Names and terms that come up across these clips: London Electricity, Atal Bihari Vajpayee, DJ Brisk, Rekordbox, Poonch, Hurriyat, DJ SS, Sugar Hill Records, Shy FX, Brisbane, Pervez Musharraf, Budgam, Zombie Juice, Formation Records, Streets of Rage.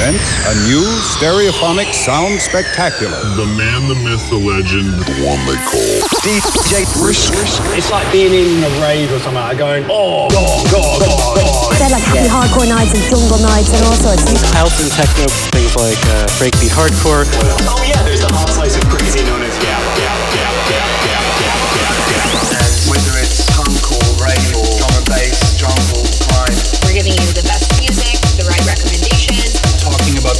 presents a new stereophonic sound spectacular. The man, the myth, the legend, the one they call DJ Brisk. It's like being in a rave or something. Like going, oh, God, God, God, God. They're like happy hardcore nights and jungle nights and all sorts. House and techno, things like breakbeat hardcore. Oh yeah, there's the hot slice of crazy known as gap. And whether it's punk or rave or drum and bass, jungle, grind. We're giving you the best music, the right recommendations. Talking about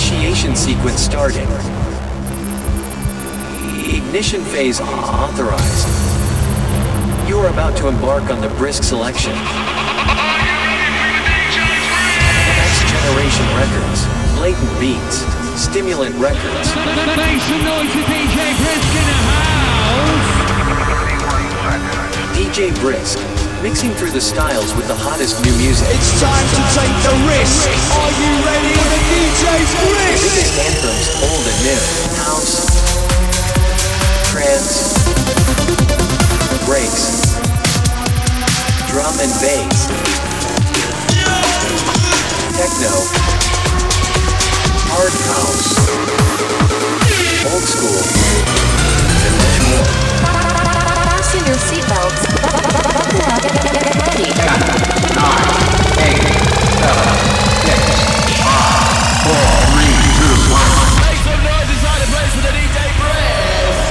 Ignition sequence started. Ignition phase authorized. You are about to embark on the Brisk selection. Next generation records, blatant beats, stimulant records. Make some noise for DJ Brisk in the house. DJ Brisk, mixing through the styles with the hottest new music. It's time to take the risk. Are you ready for the DJ's Brisk? Biggest anthems, old and new. House, trance, breaks, drum and bass, techno, hard house, old school, and much more. Fasten your seatbelts. Get ready. 9, 8, 7, 6, 5, 4, 3, 2, 1. Make some noise inside the place for the DJ Brisk.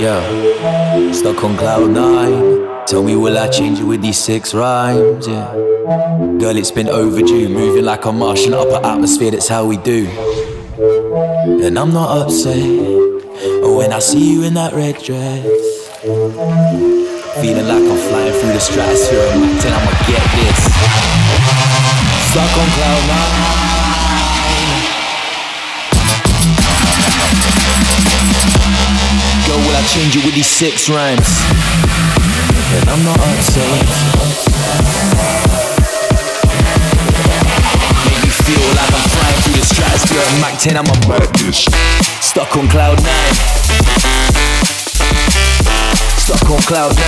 Yeah, stuck on cloud 9. Tell me, will I change it with these 6 rhymes? Yeah, girl, it's been overdue. Moving like a Martian, upper atmosphere, that's how we do. And I'm not upset when I see you in that red dress. Feeling like I'm flying through the stratosphere. I'm acting, I'ma get this. Stuck on cloud 9. Girl, will I change it with these 6 rhymes? And I'm not upset. Make me feel like I'm flying through the stratosphere. I'm Mach 10, I'm a madness. Stuck on cloud 9. Stuck on cloud 9.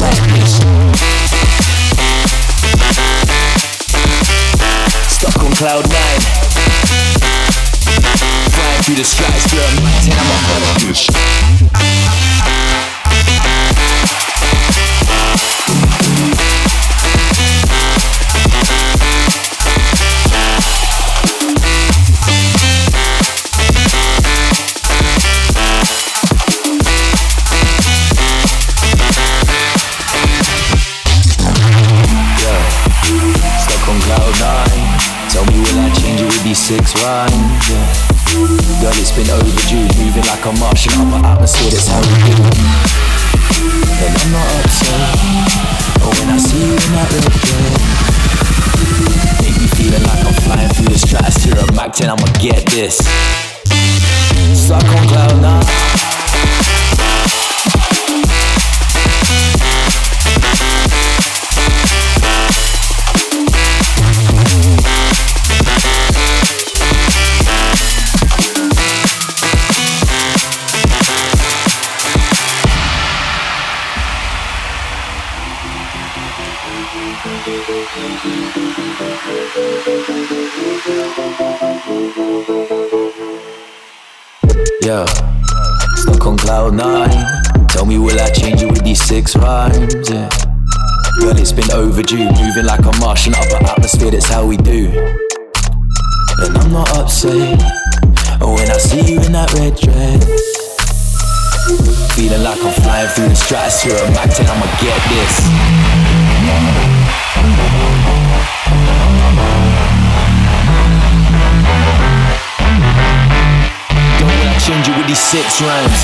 Madness. Stuck on cloud 9. Through the stripes, girl, I'm Mach 10, I'm a madness. Yeah, stuck on cloud 9. Tell me, will I change it with these 6 rhymes? Yeah. Girl, it's been overdue. Moving like a Martian, upper atmosphere, that's how we do. And I'm not upset when I see you in that red dress. Make me feeling like I'm flying through the stratosphere. I'm Mach 10, I'ma get this. Stuck on cloud 9. Yeah, stuck on cloud 9. Tell me, will I change it with these 6 rhymes? Yeah, Girl, it's been overdue. Moving like a Martian, upper atmosphere, that's how we do. And I'm not upset when I see you in that red dress. Feeling like I'm flying through the stratosphere. I'm acting, I'ma get this. Don't let I change it with these 6 rounds.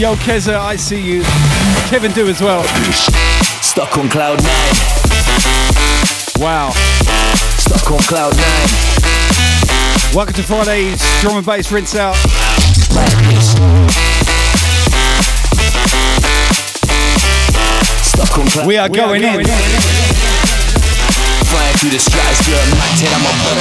Yo, Keza, I see you. Kevin do as well. Stuck on cloud 9. Wow. Stuck on cloud 9. Welcome to Friday's drum and bass rinse out. Stuck on cloud. We are going in. Flying through the stratosphere, I'm not 10, I'm a butter.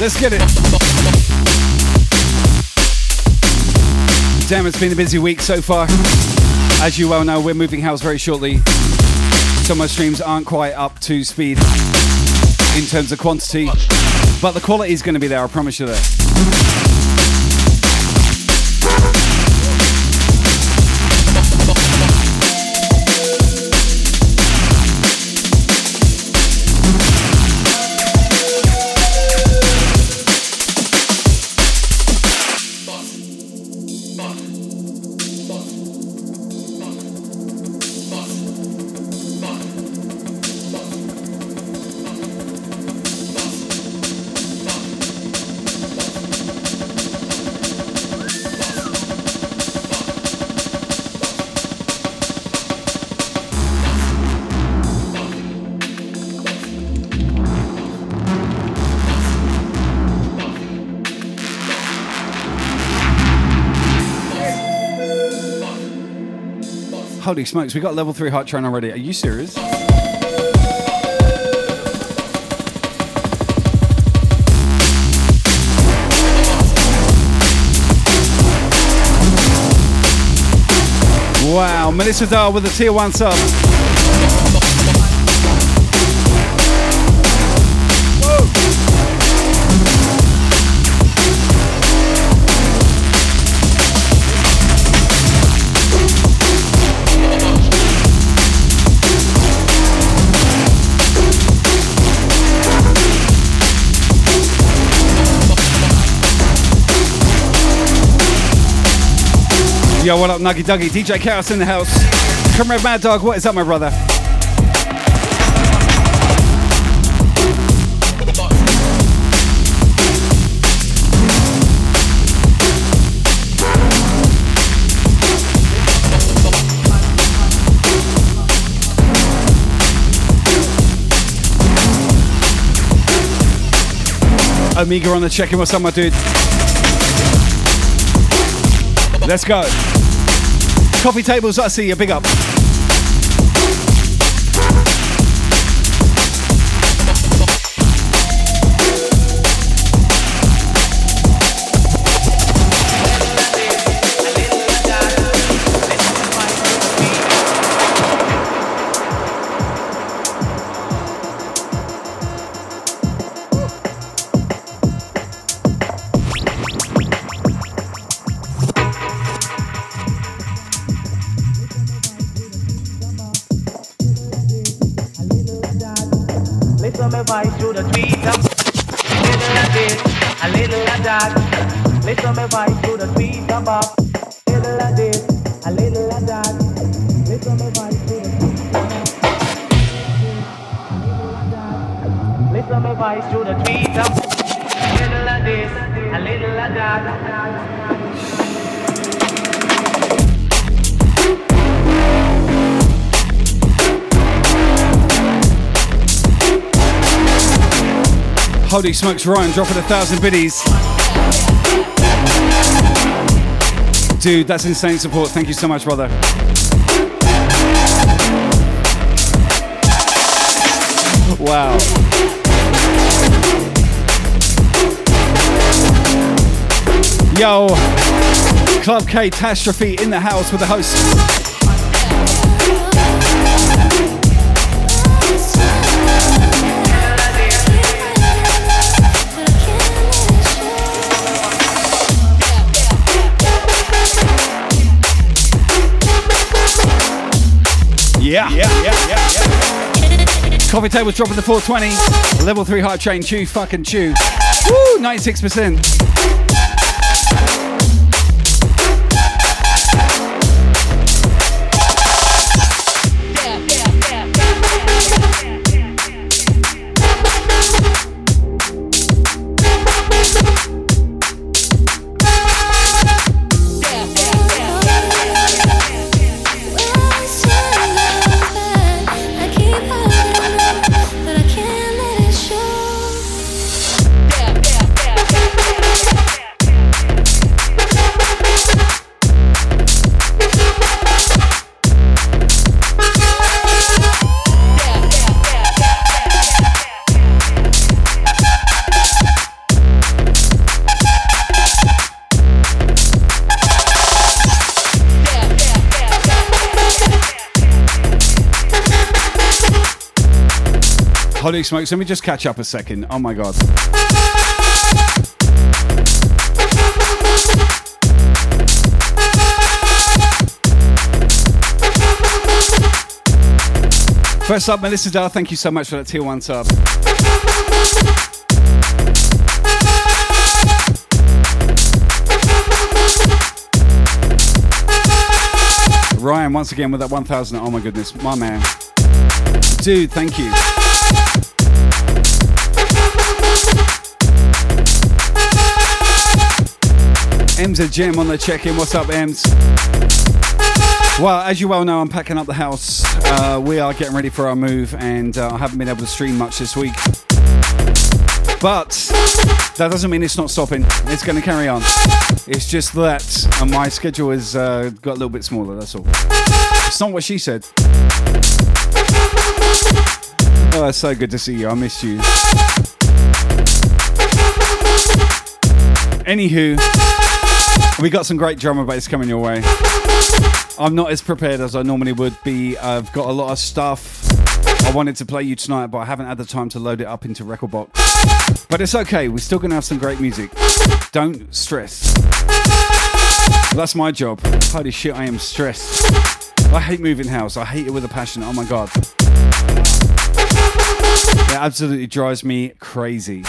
Let's get it. Damn, it's been a busy week so far. As you well know, we're moving house very shortly. So my streams aren't quite up to speed in terms of quantity, but the quality is going to be there, I promise you there. Holy smokes, we got level 3 hot train already. Are you serious? Wow, Melissa Dahl with a tier 1 sub. Yo, what up, Nuggy Duggy? DJ Chaos in the house. Comrade Mad Dog, what is up, my brother? Omega on the check-in. What's up, my dude? Let's go. Coffee tables, I see you. Big up. improvise to the beat. Little of this, a little of that. Holy smokes, Ryan dropping 1,000 biddies. Dude, that's insane support. Thank you so much, brother. Wow. Yo, Club Catastrophe in the house with the host. Yeah. Coffee Table's dropping the 420. Level 3 heart chain, chew, fucking chew. Woo, 96%. Holy smokes, let me just catch up a second. Oh my God. First up, Melissa Dale, thank you so much for that tier 1 sub. Ryan, once again with that 1,000. Oh my goodness, my man. Dude, thank you. M's a gem on the check-in. What's up, M's? Well, as you well know, I'm packing up the house. We are getting ready for our move, and I haven't been able to stream much this week. But that doesn't mean it's not stopping. It's going to carry on. It's just that my schedule has got a little bit smaller, that's all. It's not what she said. Oh, it's so good to see you. I miss you. Anywho, we got some great drum and bass coming your way. I'm not as prepared as I normally would be. I've got a lot of stuff I wanted to play you tonight, but I haven't had the time to load it up into Rekordbox. But it's okay. We're still going to have some great music. Don't stress. That's my job. Holy shit, I am stressed. I hate moving house. I hate it with a passion. Oh my God. It absolutely drives me crazy.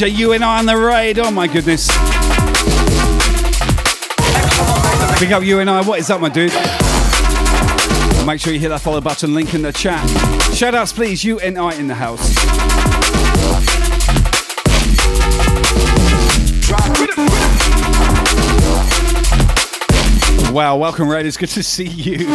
pleasure, you and I on the raid. Oh my goodness. Big up you and I. What is up, my dude? Make sure you hit that follow button, link in the chat. Shout outs, please. You and I in the house. Wow, welcome Raiders, good to see you.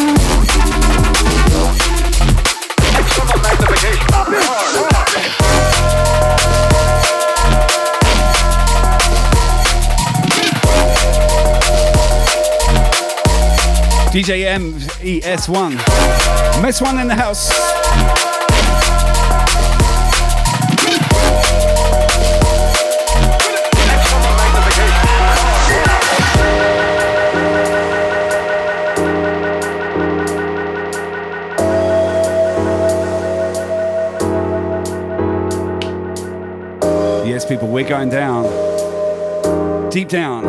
DJ MES1. MES1 in the house. People, we're going down, deep down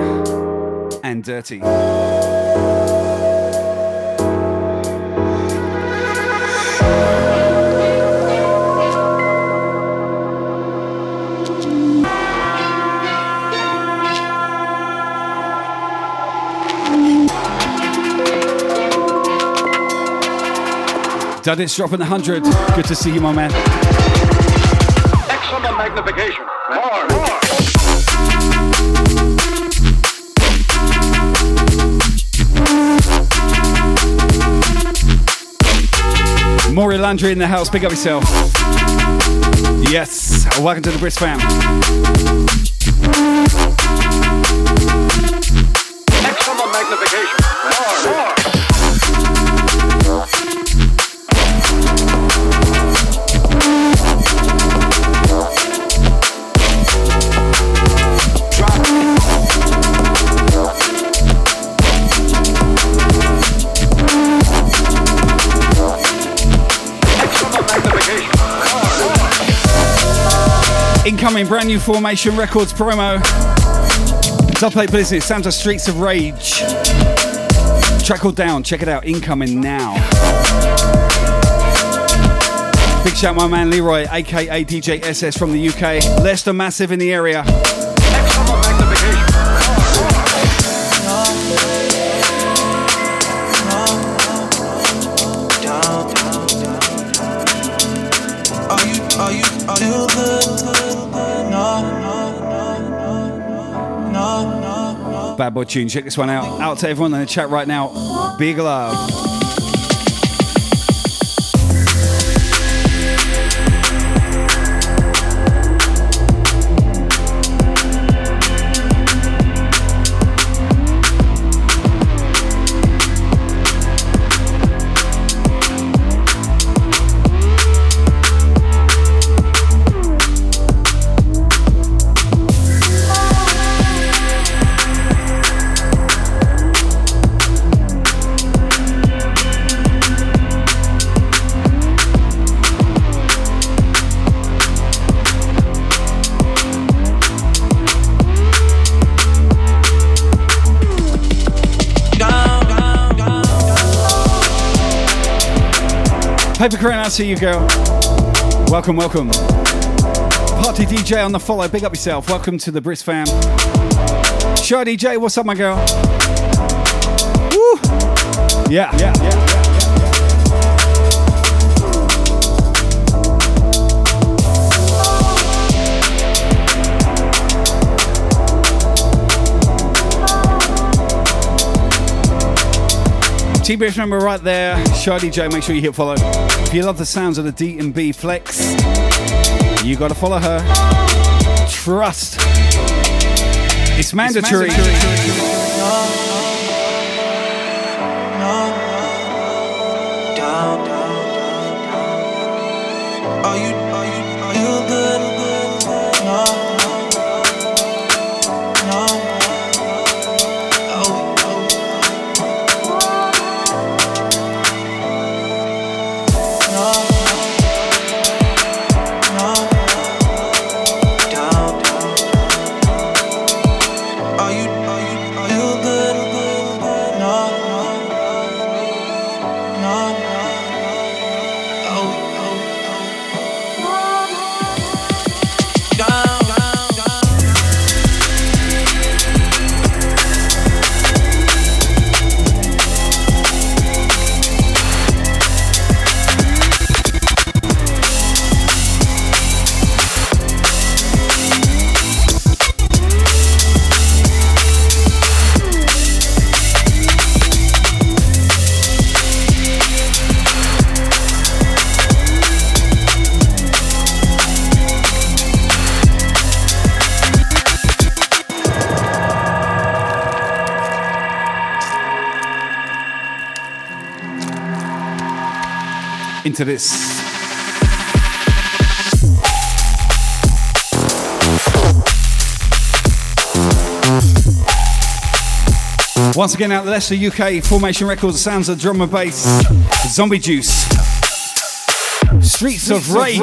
and dirty. Duddits dropping 100. Good to see you, my man. Excellent magnification. Maury Landry in the house, big up yourself. Yes, welcome to the Brisk fam. Excellent magnification. Incoming brand new Formation Records promo. Dub Plate Business, sounds of Streets of Rage. Track all down, check it out, incoming now. Big shout my man Leroy, aka DJ SS from the UK. Leicester Massive in the area. Bad boy tune, check this one out. Out to everyone in the chat right now. Big love. Paper Crane, I see you, girl. Welcome, welcome. Party DJ on the follow, big up yourself. Welcome to the Brisk fam. Shy DJ, what's up, my girl? Woo! Yeah, yeah, yeah. Team Brisk member right there, Shy DJ, make sure you hit follow. If you love the sounds of the D&B Flex, you gotta follow her. Trust. It's mandatory. It's mandatory. into this. Once again, out the Leicester, UK, Formation Records, sounds of drum and bass, Zombie Juice, Streets of Rage,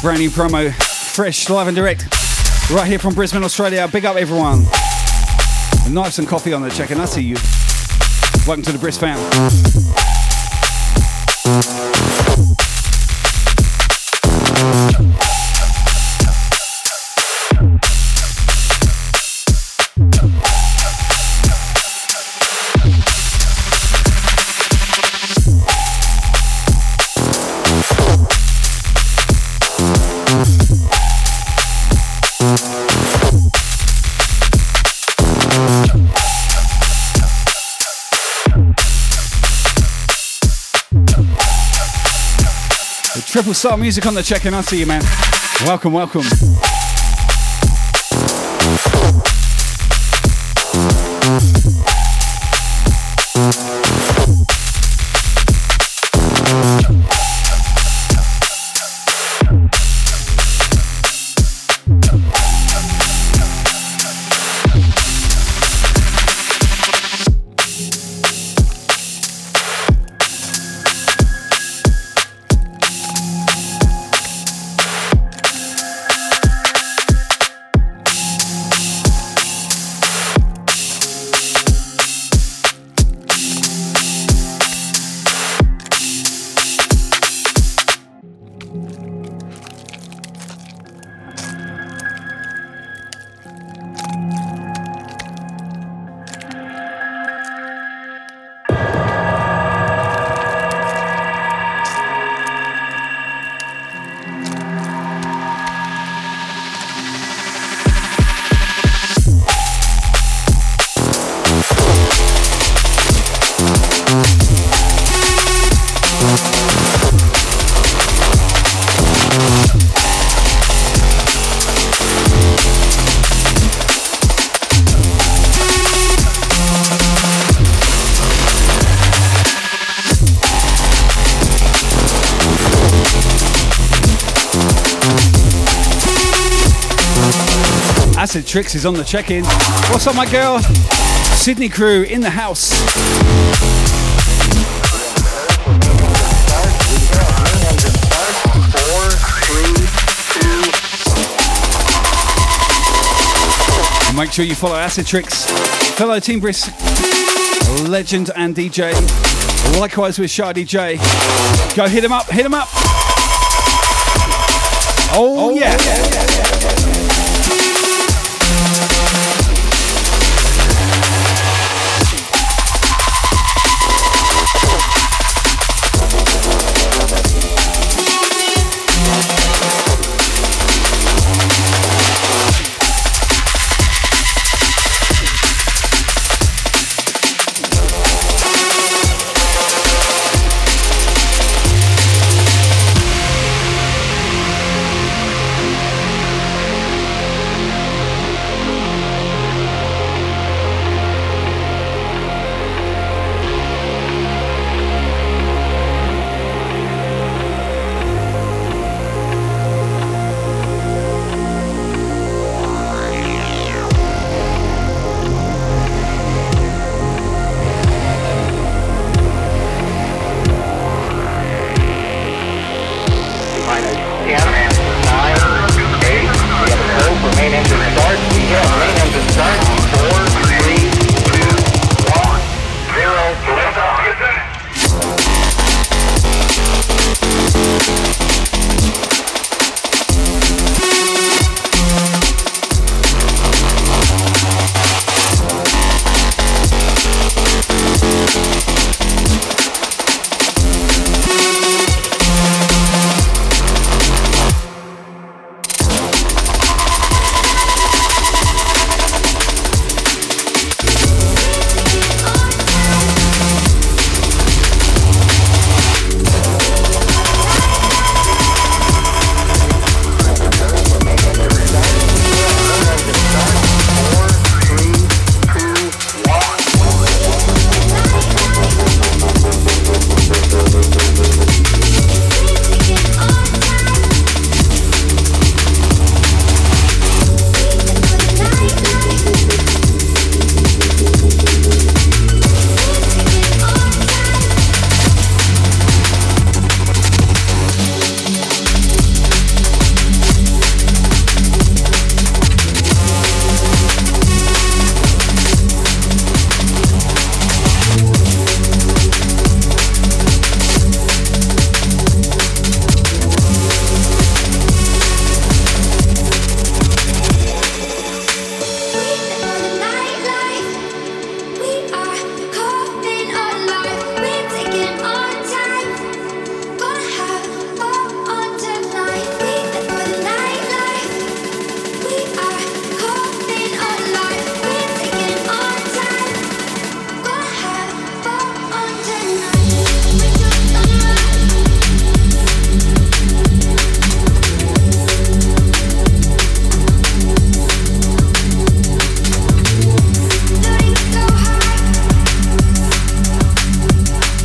brand new promo, fresh, live and direct, right here from Brisbane, Australia. Big up everyone. Knives and coffee on the check, and I see you. Welcome to the Brisk fam. Triple star music on the check, and I'll see you, man. Welcome, welcome. Acid Tricks is on the check-in. What's up, my girl? Sydney crew in the house. And make sure you follow Acid Tricks, fellow Team Brisk legend and DJ. Likewise with Shy DJ. Go hit him up, hit him up. Oh, yeah.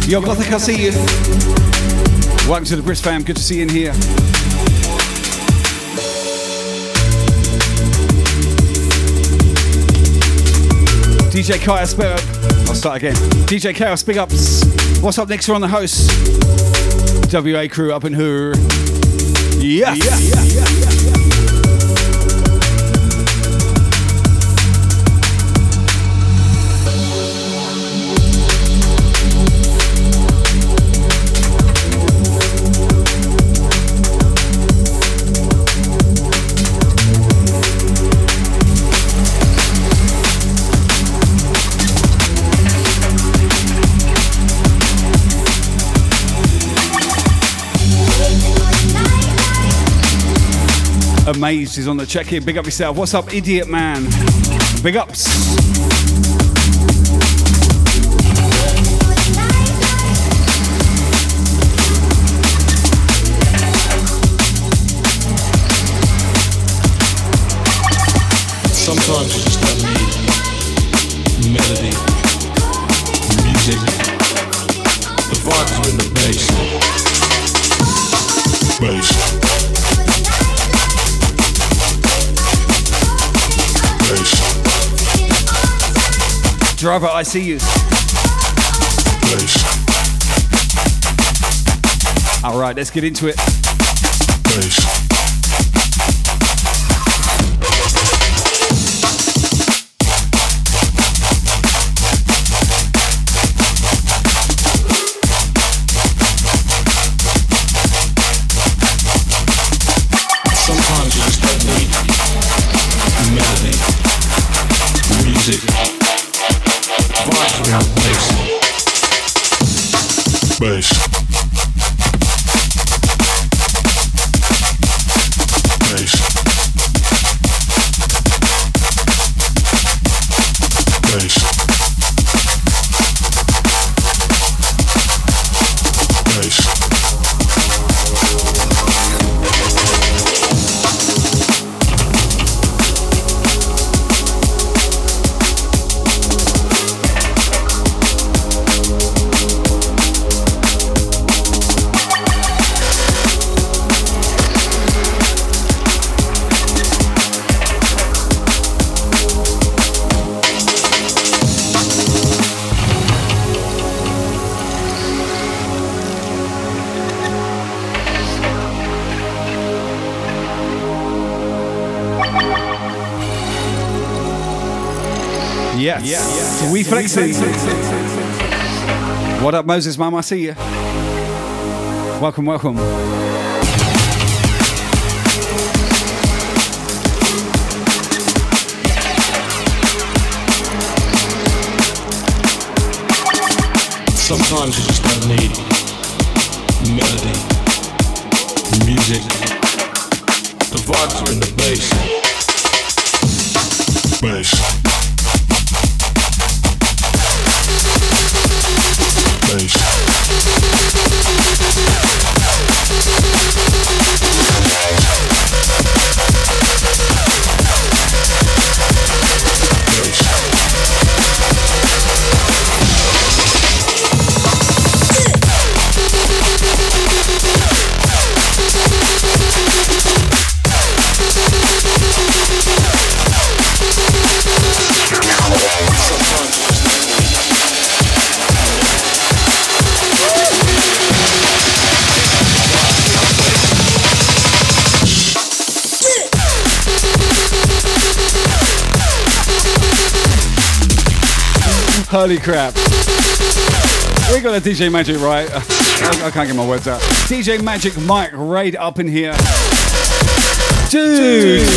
Yo, Gothic, I see you. Welcome to the Brisk fam, good to see you in here. DJ Chaos, big up. I'll start again. DJ Chaos, big ups. What's up next? We're on the host. WA crew up in here. Yeah. Amazed is on the check in. Big up yourself. What's up, idiot man? Big ups. Sometimes you just don't need melody, music. The vibes are in the bass. Driver, I see you. Bass. All right, let's get into it. Bass. Yes. We flexing. What up, Moses, mum? I see you. Welcome. Sometimes you just don't need melody, music. The vibes are in the bass. Holy crap. We got a DJ Magic right. I can't get my words out. DJ Magic Mike Raid up in here. Dude!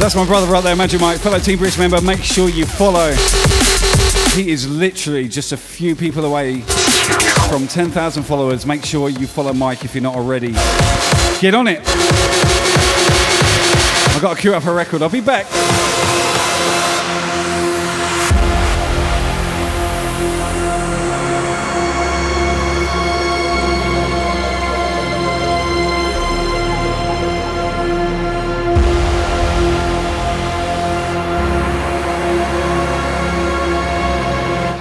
That's my brother right there, Magic Mike. Fellow Team Brisk member, make sure you follow. He is literally just a few people away from 10,000 followers. Make sure you follow Mike if you're not already. Get on it. I've got to queue up a record. I'll be back.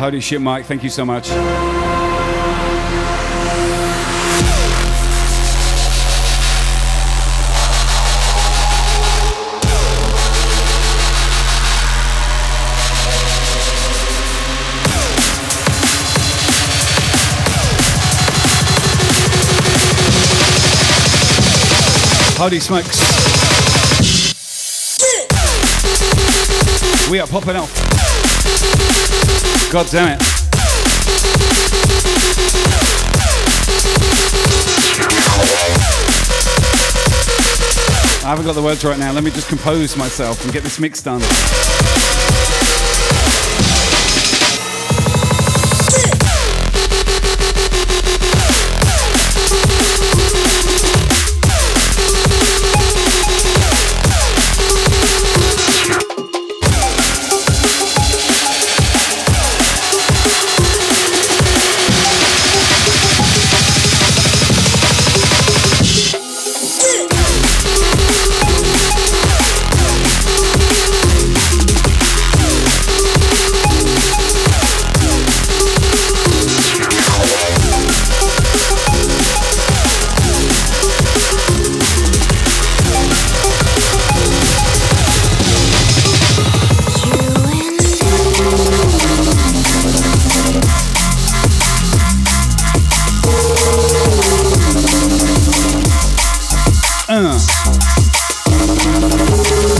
Holy shit, Mike. Thank you so much. Holy smokes. We are popping off. God damn it. I haven't got the words right now. Let me just compose myself and get this mix done.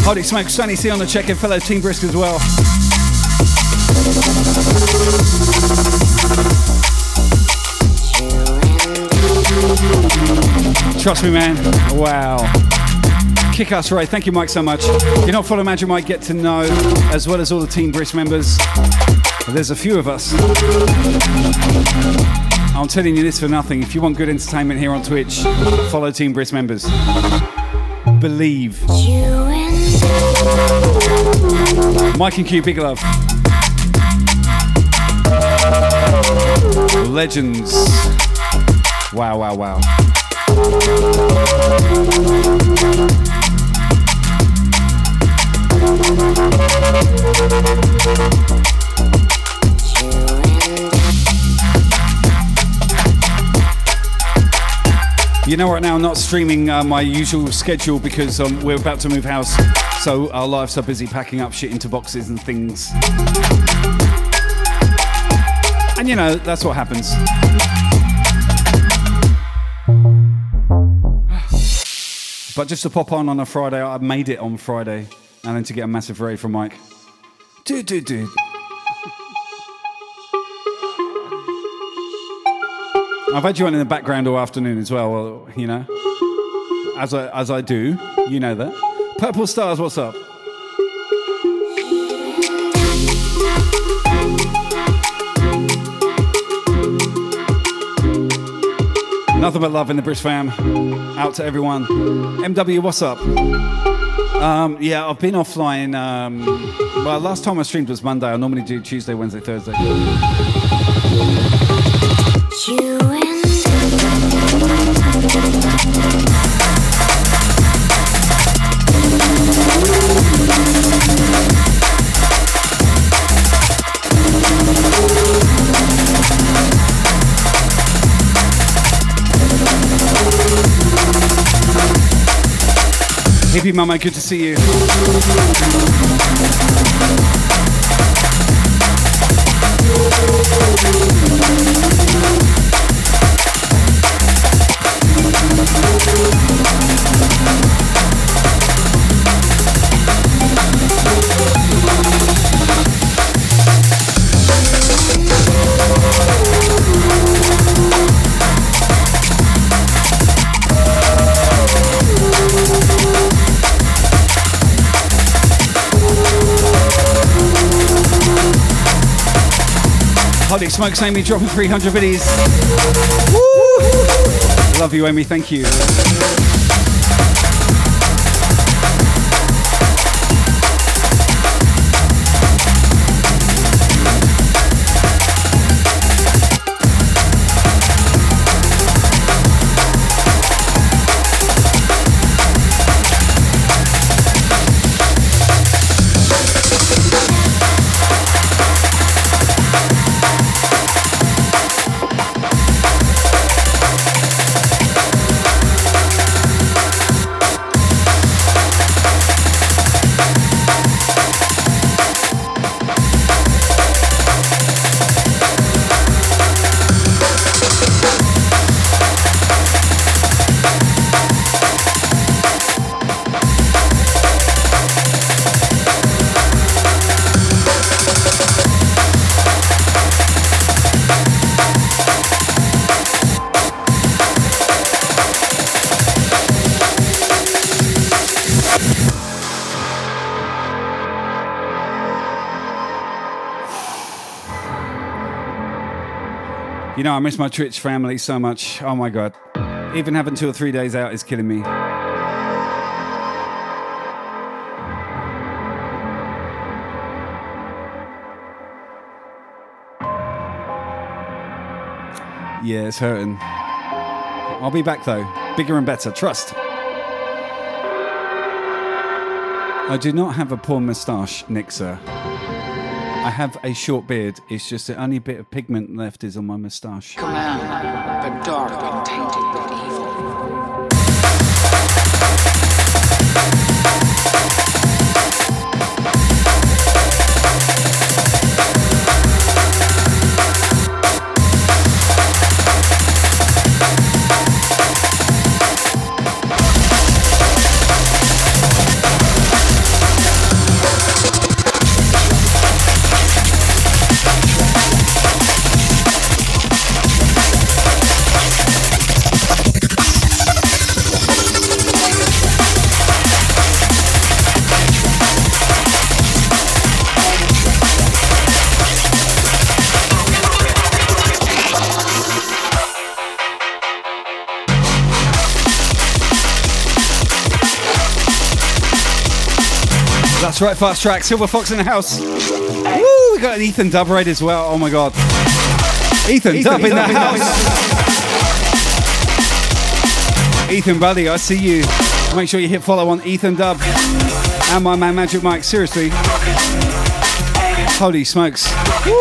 Holy smokes, Sunny C on the check-in, fellow Team Brisk as well. Trust me, man. Wow. Kick ass Ray. Thank you, Mike, so much. If you're not following Magic Mike, get to know, as well as all the Team Brisk members. There's a few of us. I'm telling you this for nothing. If you want good entertainment here on Twitch, follow Team Brisk members. Believe. Mike and Q, big love. Legends. Wow, wow, wow. You know, right now I'm not streaming my usual schedule because we're about to move house. So our lives are busy packing up shit into boxes and things. And you know, that's what happens. But just to pop on a Friday, I made it on Friday. And then to get a massive rave from Mike. Dude. I've had you on in the background all afternoon as well, you know. As I do, you know that. Purple Stars, what's up? Nothing but love in the British fam. Out to everyone. MW, what's up? Yeah, I've been offline. Well, last time I streamed was Monday. I normally do Tuesday, Wednesday, Thursday. Hippie Mama, good to see you. Holy smokes, Amy, dropping 300 biddies. Woo! Love you, Amy, thank you. You know, I miss my Twitch family so much. Oh my God. Even having 2 or 3 days out is killing me. Yeah, it's hurting. I'll be back though. Bigger and better, trust. I do not have a porn moustache, Nick, sir. I have a short beard. It's just the only bit of pigment left is on my moustache. Come out, but dark and tainted with evil. Right, fast track. Silver Fox in the house. Woo, we got an Ethan Dub raid as well. Oh my God, Ethan Dub in the house. Ethan, buddy, I see you. Make sure you hit follow on Ethan Dub and my man Magic Mike. Seriously, holy smokes! Woo.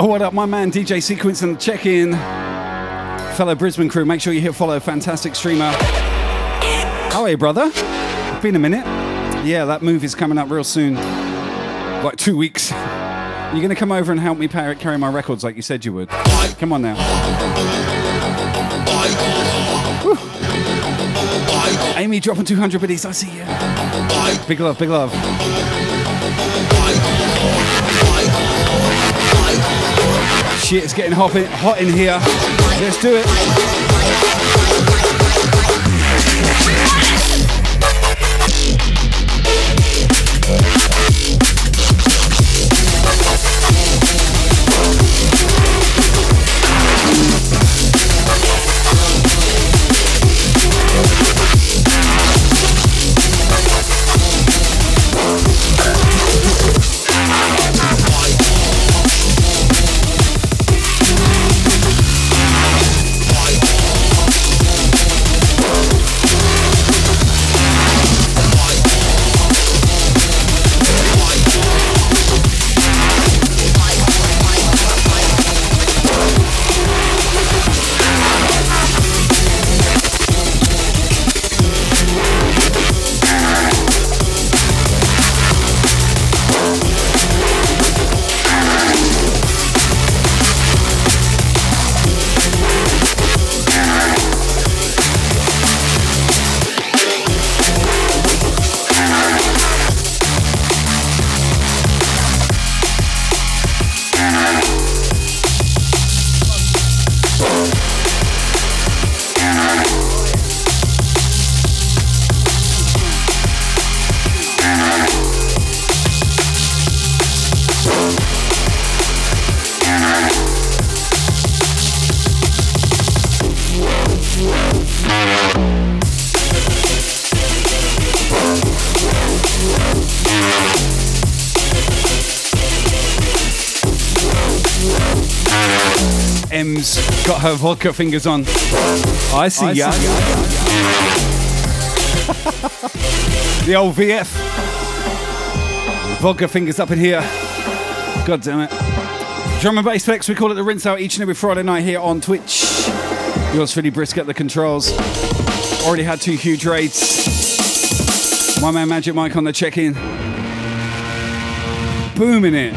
What up, my man DJ Sequence and check-in. Fellow Brisbane crew, make sure you hit follow. Fantastic streamer. How are you, brother? Been a minute. Yeah, that move is coming up real soon. Like 2 weeks. You're going to come over and help me carry my records like you said you would. Come on now. Woo. Amy dropping 200 biddies. I see you. Big love, big love. Shit, it's getting hot in here. Let's do it. M's got her vodka fingers on. I see ya. The old VF. Vodka fingers up in here. God damn it. Drum and bass flex, we call it the rinse out each and every Friday night here on Twitch. Yours really Brisk at the controls. Already had two huge raids. My man Magic Mike on the check-in. Booming it.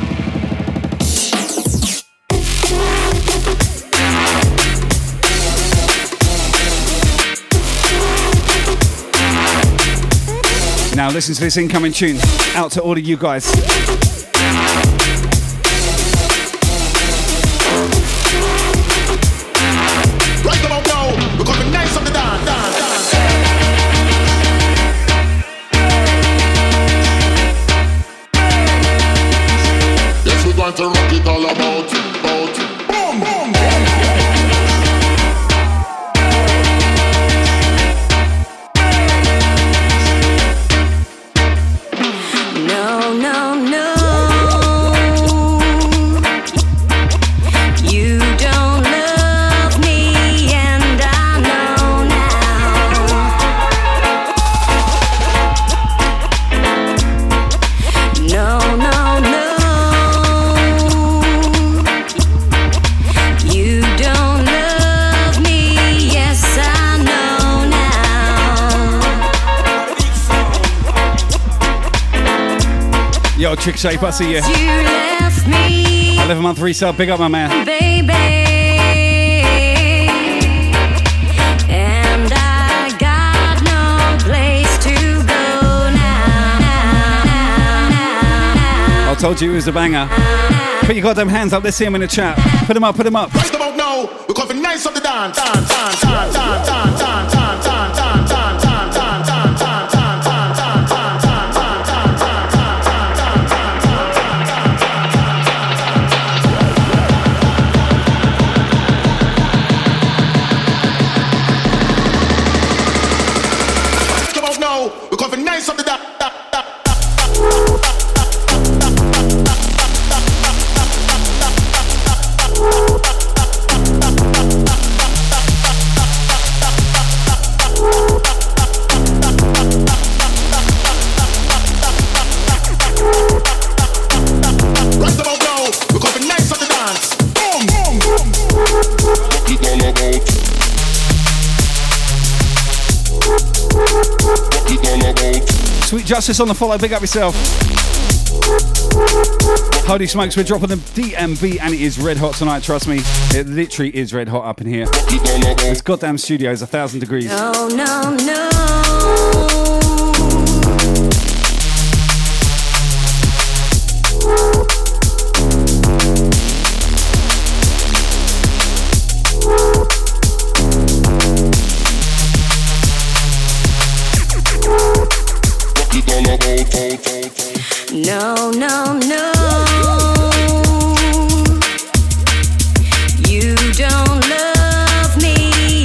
Now listen to this incoming tune, out to all of you guys. Right about now, because the nights of the dance. Yes, we're going to rock it all about. Trick Shape, I see you. 11-month resub, big up my man. Baby, and I got no place to go now. I told you it was a banger. Put your goddamn hands up, let's see them in the chat. Put them up, put them up. Right about now, we're going for nights of the dance. Justice on the follow, big up yourself. Holy smokes, we're dropping the DMB and it is red hot tonight, trust me. It literally is red hot up in here. This goddamn studio is 1,000 degrees. No, no, no, no, no. You don't love me,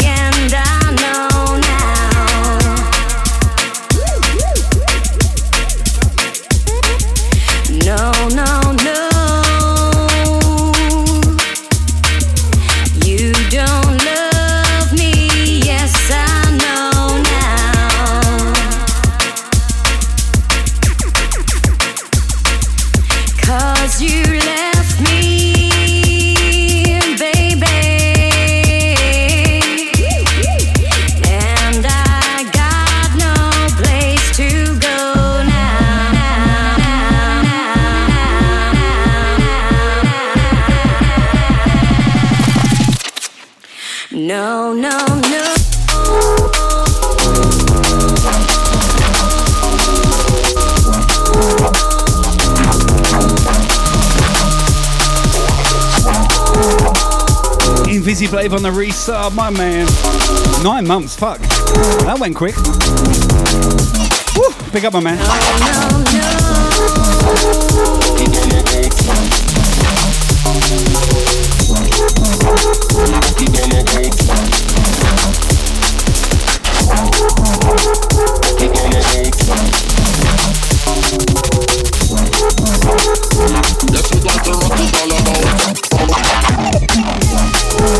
and I know now. No, no, no. You don't love me, yes, I know now. You left me, baby, and I got no place to go now. No, no, no. Invisiblave on the resub, my man. 9 months, fuck. That went quick. Woo, pick up my man. Let's go to rock all about.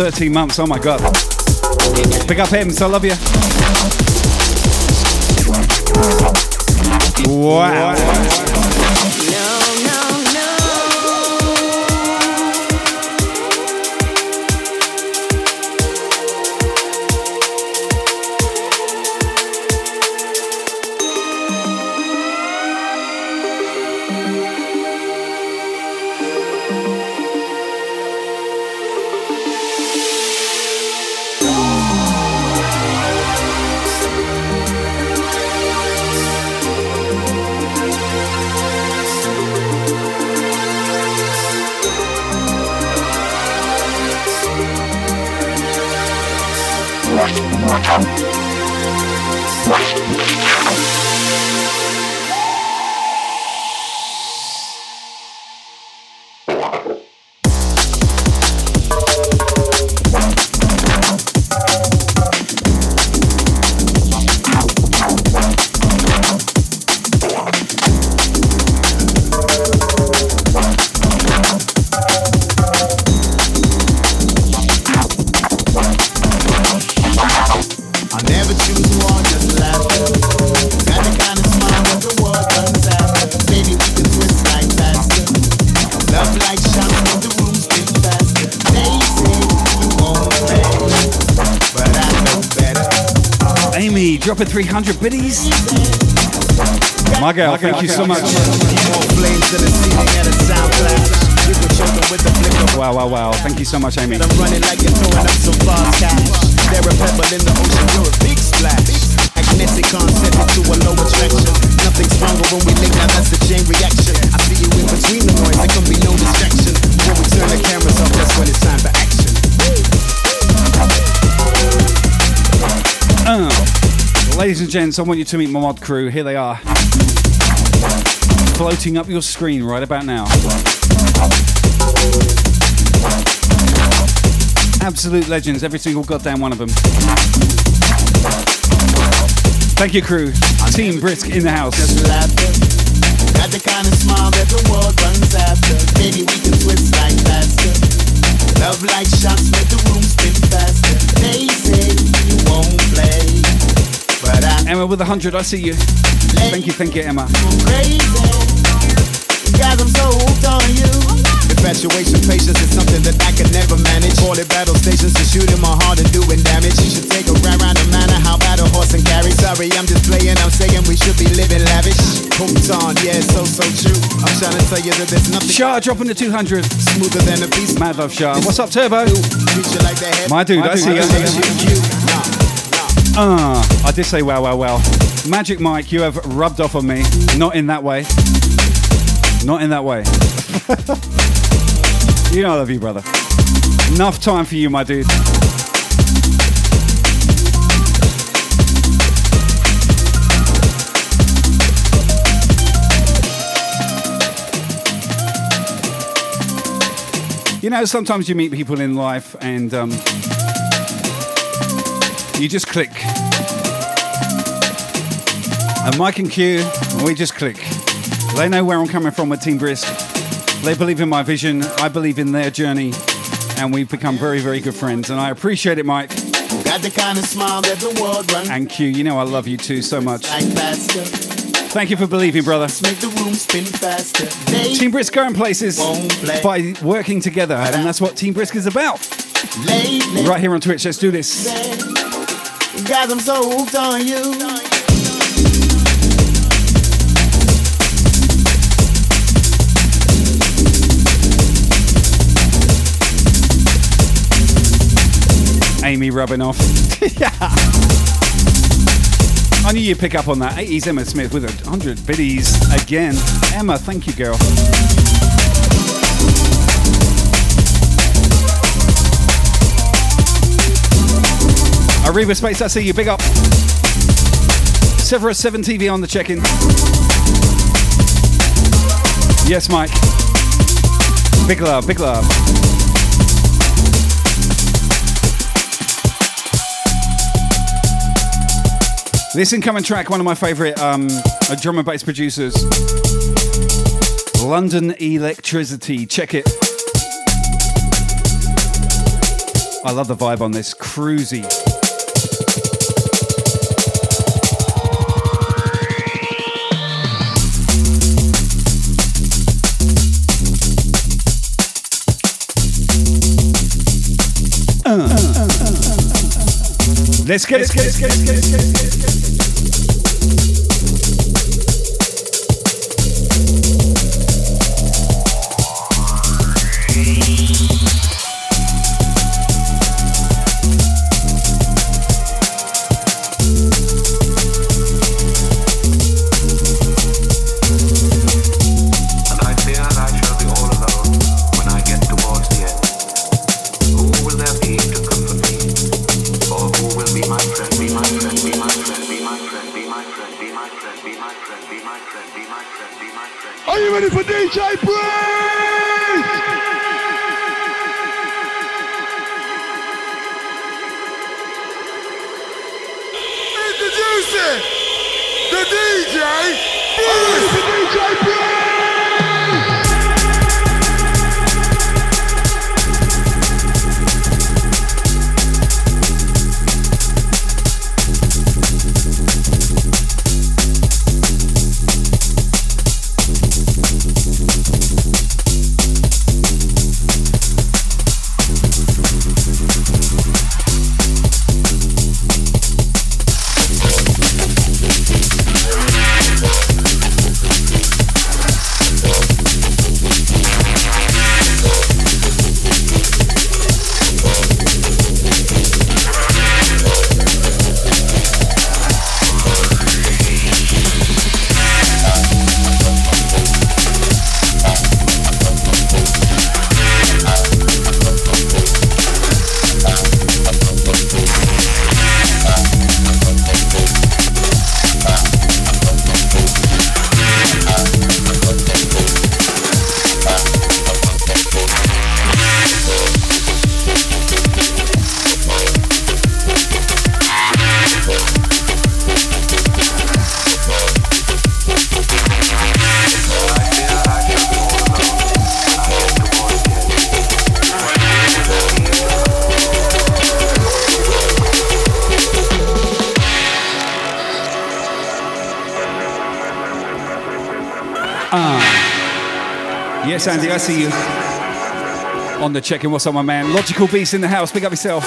13 months, oh my god. Big up Ems, I love you. Wow. Dropping 300 biddies. My girl, thank you so much. Wow, wow, wow. Thank you so much, Amy. I'm running like you're throwing up some fast cash. There a pebble in the ocean, you're a big splash. Magnetic concept to a low attraction. Nothing's stronger when we link, now that's the chain reaction. I see you in between the noise, there can be no distraction. When we turn the cameras off, that's when it's time for action. Ladies and gents, I want you to meet my mod crew. Here they are, floating up your screen right about now. Absolute legends, every single goddamn one of them. Thank you, crew. Team Brisk in the house. Just laughter, got the kind of smile that the world runs after. Baby, we can twist like faster. Love like shots, make the room spin faster. They say you won't play. Emma with 100, I see you. Thank you, Emma. Crazy, guys, I'm so hooked on you. Infatuation, patience is something that I could never manage. All the battle stations to shoot in my heart and doing damage. You should take a ride round the manor, how about a horse and carry? Sorry, I'm just playing, I'm saying we should be living lavish. Hooked on, yeah, so true. I'm trying to tell you that there's nothing. Shah dropping the 200. Smoother than a beast. Mad love, Shah. What's up, Turbo? My dude, I see you. I did say wow. Magic Mike, you have rubbed off on me. Not in that way. You know I love you, brother. Enough time for you, my dude. You know, sometimes you meet people in life and you just click. And Mike and Q, we just click. They know where I'm coming from with Team Brisk. They believe in my vision. I believe in their journey. And we've become very, very good friends. And I appreciate it, Mike. Got the kind of smile that the world runs. And Q, you know I love you too so much. Thank you for believing, brother. Make the room spin faster. Team Brisk going places by working together. And that's what Team Brisk is about. Right here on Twitch, let's do this. Guys, I'm so hooked on you. Amy rubbing off. Yeah. I knew you'd pick up on that. 80s Emma Smith with 100 biddies again. Emma, thank you, girl. Arriva Space, I see you. Big up. Severus 7 TV on the check-in. Yes, Mike. Big love, big love. This incoming track, one of my favourite drum and bass producers. London Electricity. Check it. I love the vibe on this, cruisy. Let's get it, Yes, Andy, I see you. On the check-in, what's up, my man? Logical Beast in the house, pick up yourself.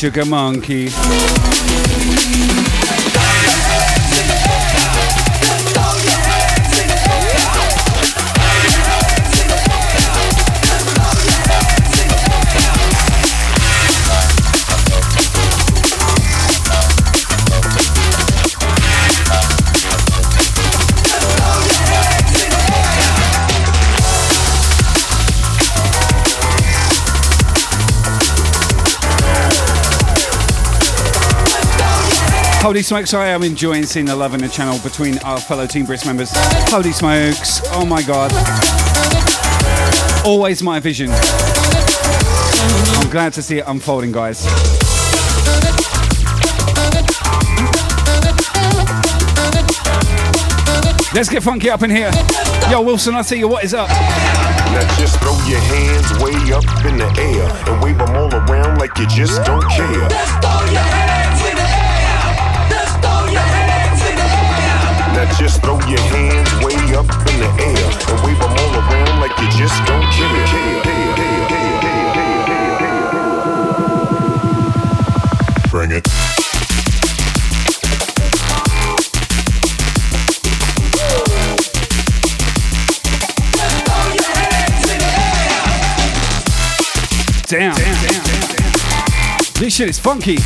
Sugar Monkey. Holy smokes, I am enjoying seeing the love in the channel between our fellow Team Brisk members. Holy smokes, oh my god. Always my vision. I'm glad to see it unfolding, guys. Let's get funky up in here. Yo, Wilson, I'll tell you what is up. Now just throw your hands way up in the air and wave them all around like you just don't care. Just throw your hands in the air. Now just throw your hands way up in the air and wave them all around like you just don't care. Bring it. Throw your hands in the air. down. This shit is funky.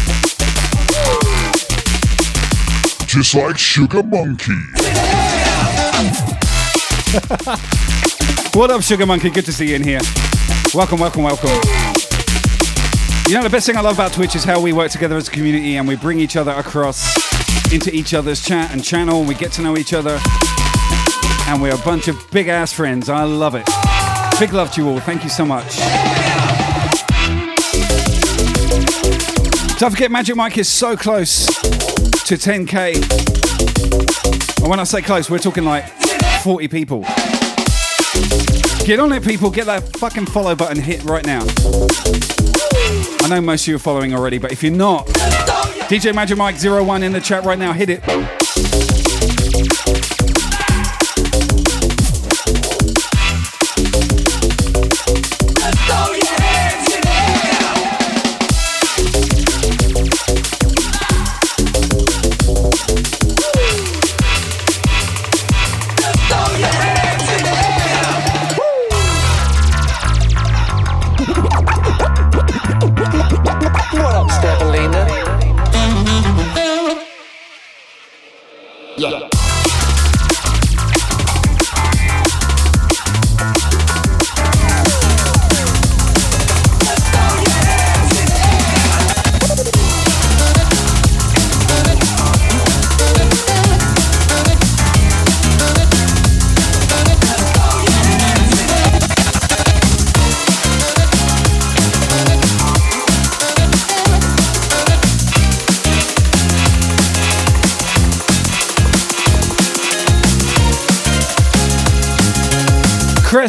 Just like Sugar Monkey. What up, Sugar Monkey? Good to see you in here. Welcome, welcome, welcome. You know, the best thing I love about Twitch is how we work together as a community and we bring each other across into each other's chat and channel. We get to know each other and we're a bunch of big-ass friends. I love it. Big love to you all. Thank you so much. Don't forget, Magic Mike is so close to 10K. And when I say close, we're talking like 40 people. Get on it, people. Get that fucking follow button hit right now. I know most of you are following already, but if you're not, DJ Magic Mike 01 in the chat right now. Hit it.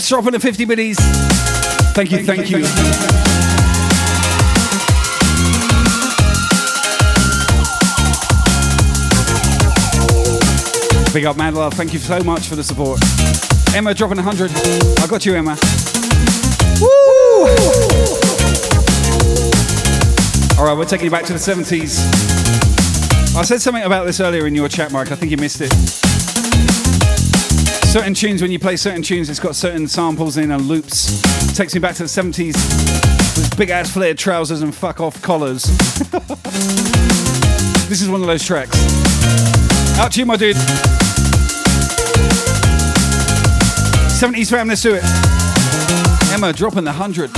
Dropping the 50 biddies. Thank you. Big up, man, love. Thank you so much for the support. Emma dropping 100. I got you, Emma. Woo! All right, we're taking you back to the 70s. I said something about this earlier in your chat, Mark. I think you missed it. Certain tunes, when you play certain tunes, it's got certain samples in and loops. It takes me back to the 70s with big ass flared trousers and fuck off collars. This is one of those tracks. Out to you, my dude. 70s fam, let's do it. Emma dropping the 100.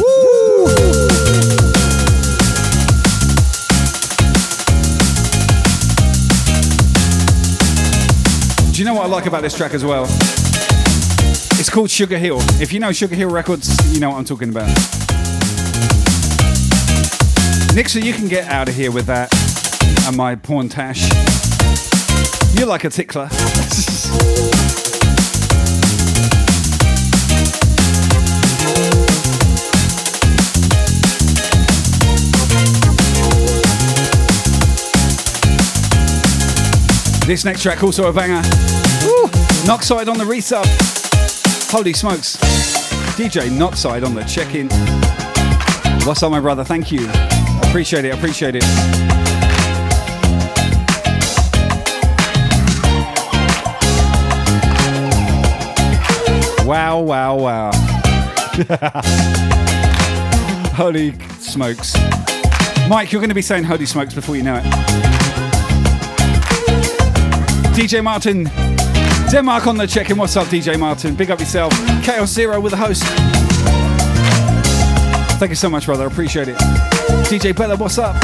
Woo! Do you know what I like about this track as well? It's called Sugar Hill. If you know Sugar Hill Records, you know what I'm talking about. Nixon, you can get out of here with that and my porn tash. You're like a tickler. This next track, also a banger. Woo! Knockside on the resub. Holy smokes. DJ Knockside on the check-in. What's up, my brother? Thank you. Appreciate it. Wow. Holy smokes. Mike, you're going to be saying holy smokes before you know it. DJ Martin, Denmark on the check-in. What's up, DJ Martin? Big up yourself. Chaos Zero with the host. Thank you so much, brother. I appreciate it. DJ Bella, what's up?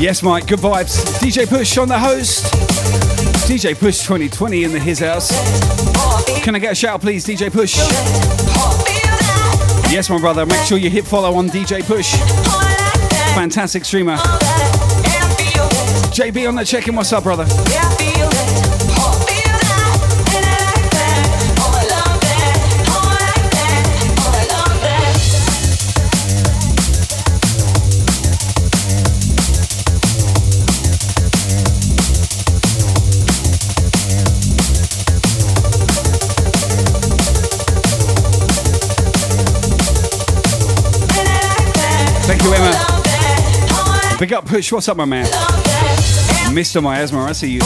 Yes, Mike, good vibes. DJ Push on the host. DJ Push 2020 in the his house. Can I get a shout, please, DJ Push? Yes, my brother, make sure you hit follow on DJ Push. Fantastic streamer. JB on the check-in, what's up, brother? Big up, Push. What's up, my man? Mr. Miasma, I see you.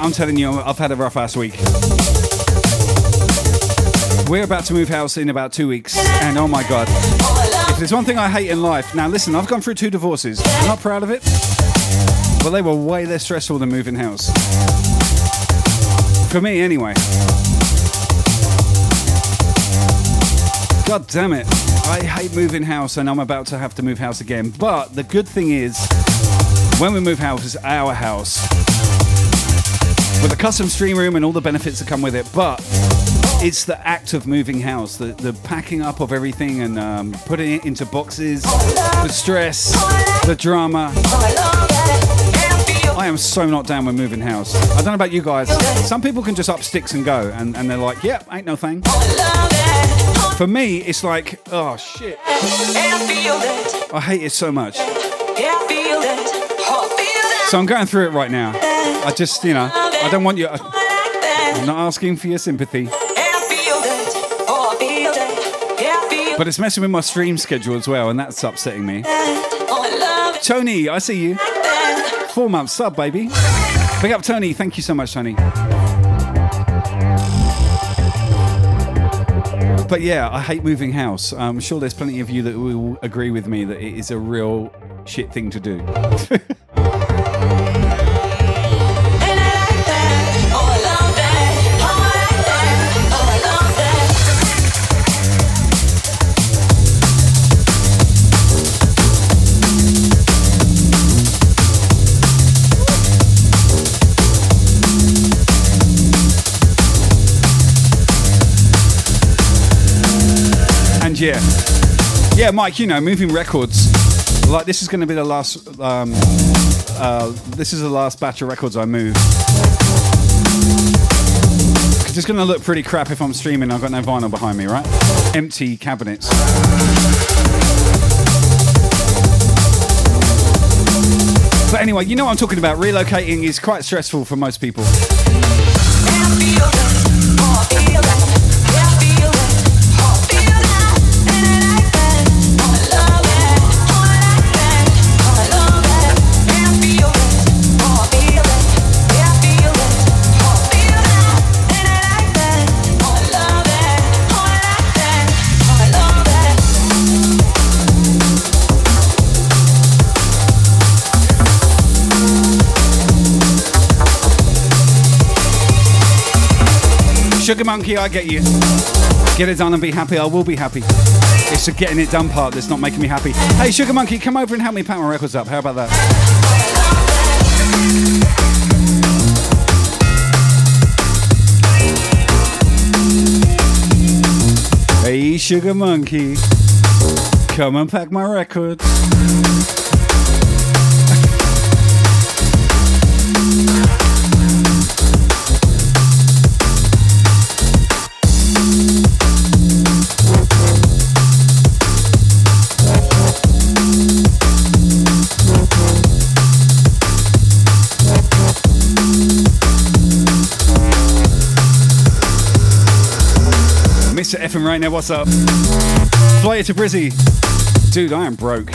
I'm telling you, I've had a rough ass week. We're about to move house in about 2 weeks, and oh my God. If there's one thing I hate in life, now listen, I've gone through 2 divorces. I'm not proud of it, but they were way less stressful than moving house. For me, anyway. God damn it. I hate moving house, and I'm about to have to move house again. But the good thing is, when we move house, it's our house. With a custom stream room and all the benefits that come with it, but it's the act of moving house, the packing up of everything and putting it into boxes, the stress, the drama. I am so not down with moving house. I don't know about you guys. Some people can just up sticks and go, and they're like, yep, ain't no thing. For me, it's like, oh shit. I hate it so much. So I'm going through it right now. I just, you know, I don't want you. I'm not asking for your sympathy. But it's messing with my stream schedule as well, and that's upsetting me. Tony, I see you. 4 months sub, baby. Big up, Tony. Thank you so much, Tony. But yeah, I hate moving house. I'm sure there's plenty of you that will agree with me that it is a real shit thing to do. Yeah. Yeah, Mike, you know, moving records. Like, this is going to be the last, this is the last batch of records I move. Cause it's going to look pretty crap if I'm streaming. I've got no vinyl behind me, right? Empty cabinets. But anyway, you know what I'm talking about. Relocating is quite stressful for most people. Sugar Monkey, I get you. Get it done and be happy. I will be happy. It's the getting it done part that's not making me happy. Hey, Sugar Monkey, come over and help me pack my records up. How about that? Hey, Sugar Monkey, come and pack my records. Mr. Effing Rainer, what's up? Fly it to Brizzy. Dude, I am broke.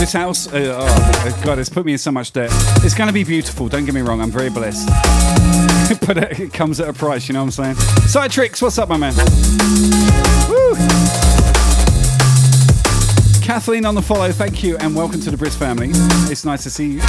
This house, oh God, it's put me in so much debt. It's going to be beautiful, don't get me wrong, I'm very blessed. But it comes at a price, you know what I'm saying? Psytrix, what's up, my man? Woo! Kathleen on the follow, thank you, and welcome to the Brisk family. It's nice to see you.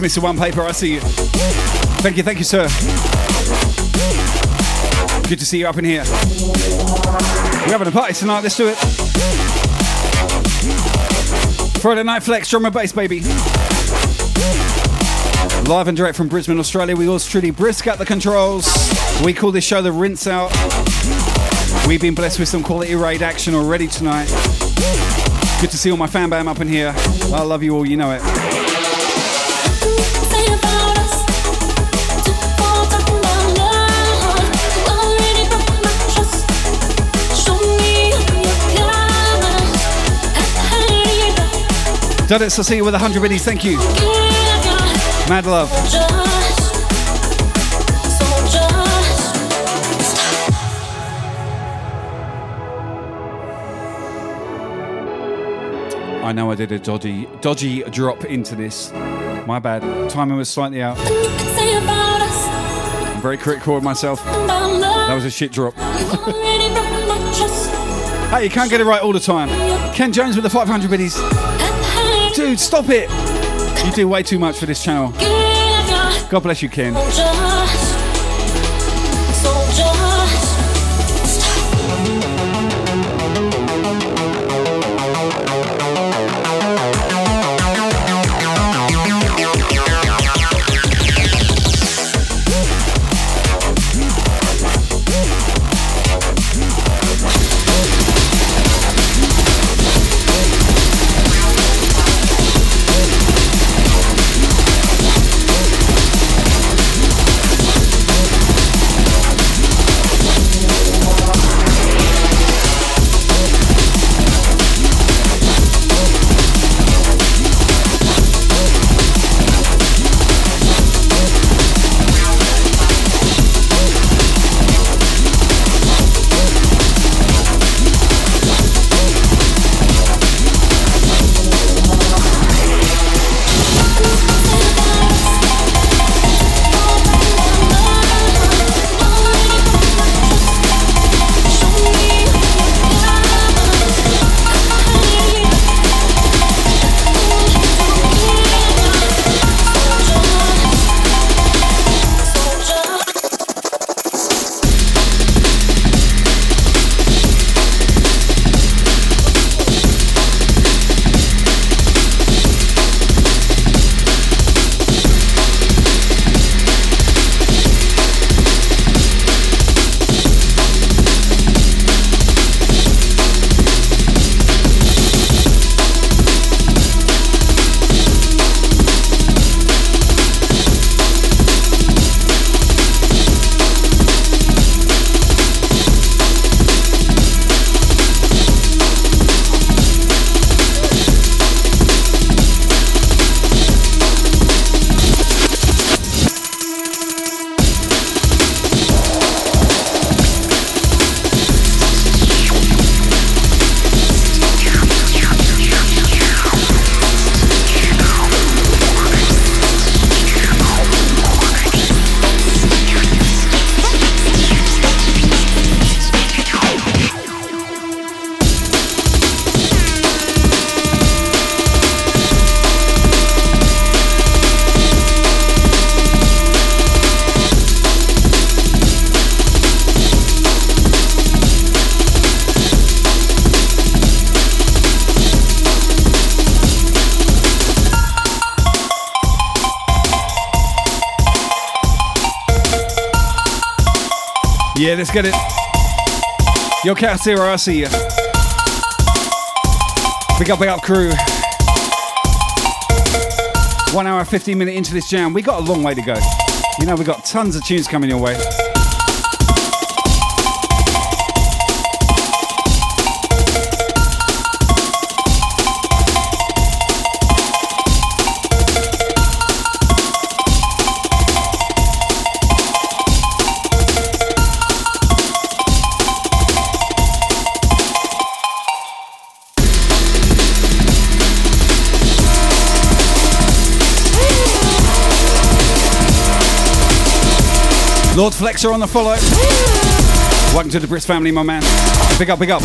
Mr. One Paper, I see you. Thank you, sir. Good to see you up in here. We're having a party tonight, let's do it. Friday Night Flex, drum and bass, baby. Live and direct from Brisbane, Australia, with yours truly, Brisk at the controls. We call this show the Rinse Out. We've been blessed with some quality raid action already tonight. Good to see all my fan bam up in here. I love you all, you know it. Donuts, I see you with 100 biddies, thank you. Mad love. I know I did a dodgy drop into this. My bad. Timing was slightly out. I'm very critical of myself. That was a shit drop. Hey, you can't get it right all the time. Ken Jones with the 500 biddies. Dude, stop it! You do way too much for this channel. God bless you, Ken. Yeah, let's get it. Yo, Cat's here, I see you. Big up, crew. 1 hour, 15 minutes into this jam. We got a long way to go. You know, we got tons of tunes coming your way. Lord Flexer on the follow. Welcome to the Brisk family, my man. Big up, big up.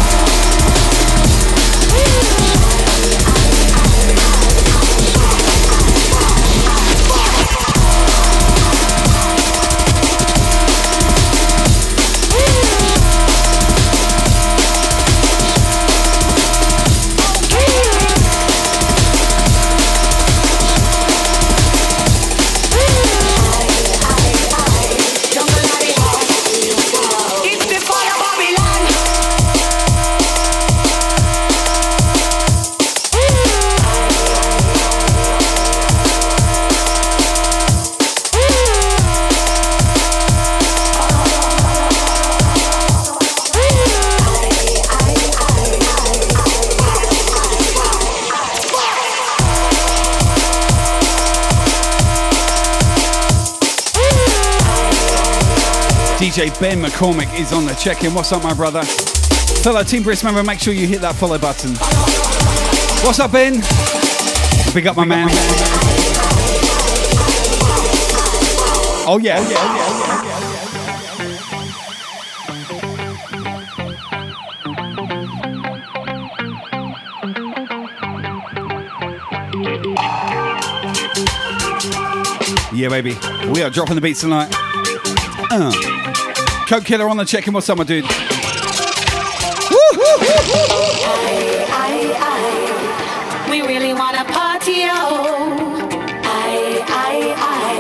DJ Ben McCormick is on the check-in. What's up, my brother? Fellow Team Brisk member, make sure you hit that follow button. What's up, Ben? Big up, my man. Oh, yeah. Oh, yeah, oh, yeah. Yeah, baby. We are dropping the beats tonight. Coke Killer on the check-in. What's up, my dude? We really want to party, oh.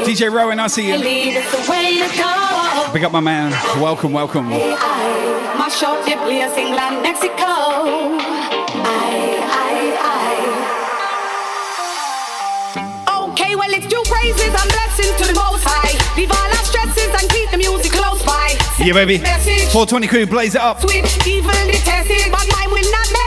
DJ Rowan, I see you. Big up, my man. Welcome, welcome. My short dip, England, Mexico. Okay, well, it's two praises and blessings to the Most High. Leave all our stresses and keep the music close by. Yeah, baby. 420 crew, blaze it up. Switch, evil, detested, but mine will not make.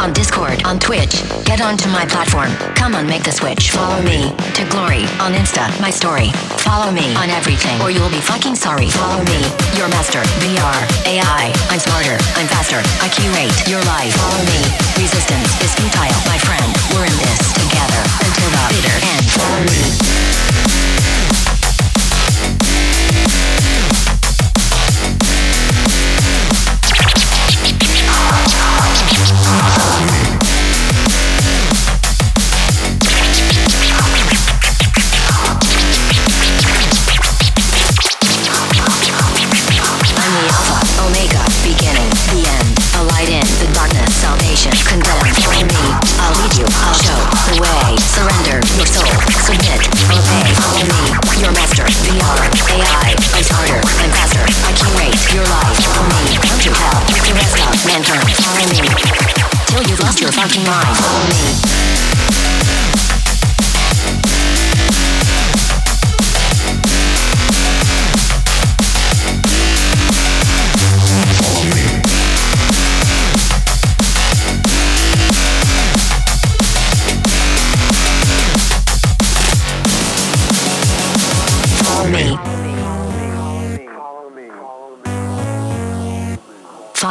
On Discord, on Twitch, get onto my platform. Come on, make the switch. Follow me to glory on Insta, my story. Follow me on everything, or you'll be fucking sorry. Follow me, your master. VR, AI, I'm smarter, I'm faster. I curate your life. Follow me, resistance is futile, my friend. We're in this together until the bitter end. Follow me.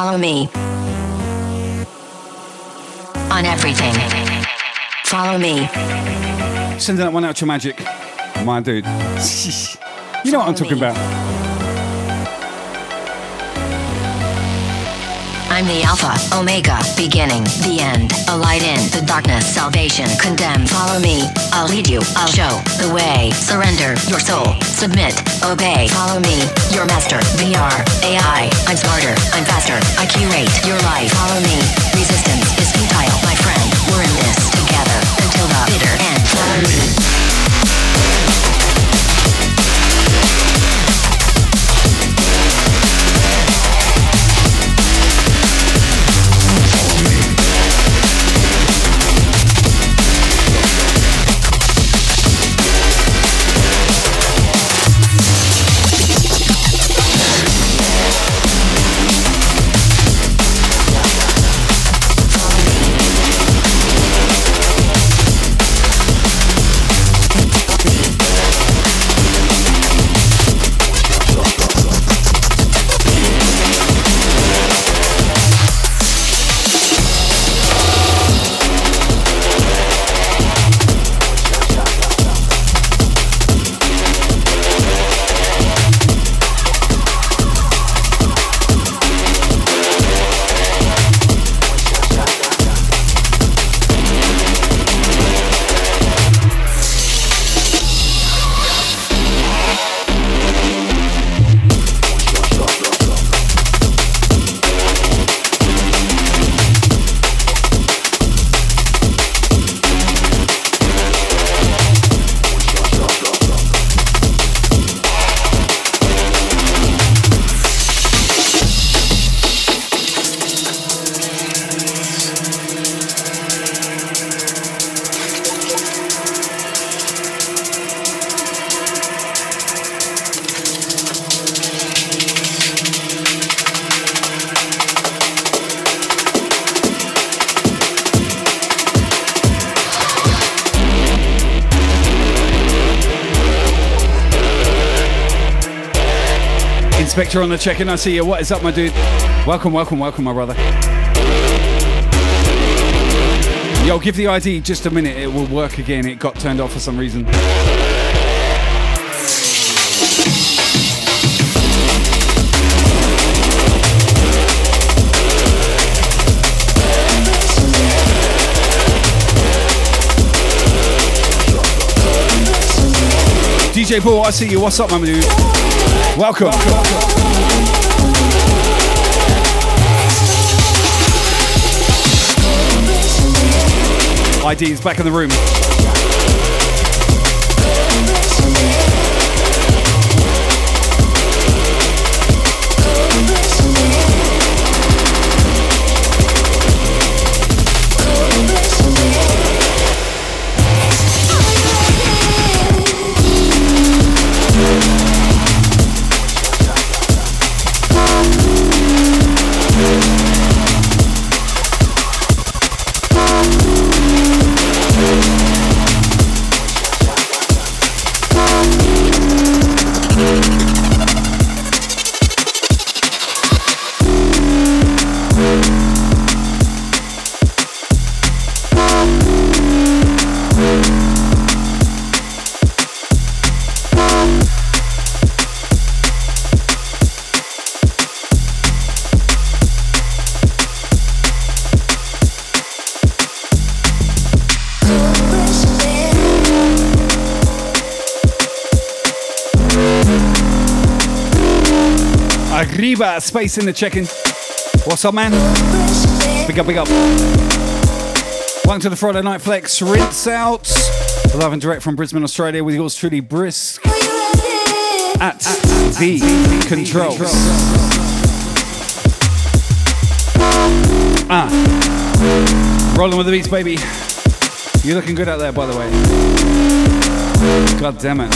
Follow me on everything. Follow me. Sending that one out to Magic, my dude. You know what I'm talking about. I'm the Alpha, Omega, beginning, the end, a light in the darkness, salvation, condemn. Follow me, I'll lead you, I'll show the way. Surrender your soul, submit, obey. Follow me, your master, VR, AI. I'm smarter, I'm faster, I curate your life. Follow me, resistance is futile, my friend. We're in this together until the bitter end. Follow me. Victor on the check-in, I see you. What is up, my dude? Welcome, welcome, welcome, my brother. Yo, give the ID just a minute. It will work again. It got turned off for some reason. DJ Bull, I see you. What's up, my dude? Welcome. ID is back in the room. Riva, space in the check-in. What's up, man? Big up, big up. Welcome to the Friday Night Flex. Rinse out. Live and direct from Brisbane, Australia with yours truly, Brisk. At the controls. Rolling with the beats, baby. You're looking good out there, by the way. God damn it.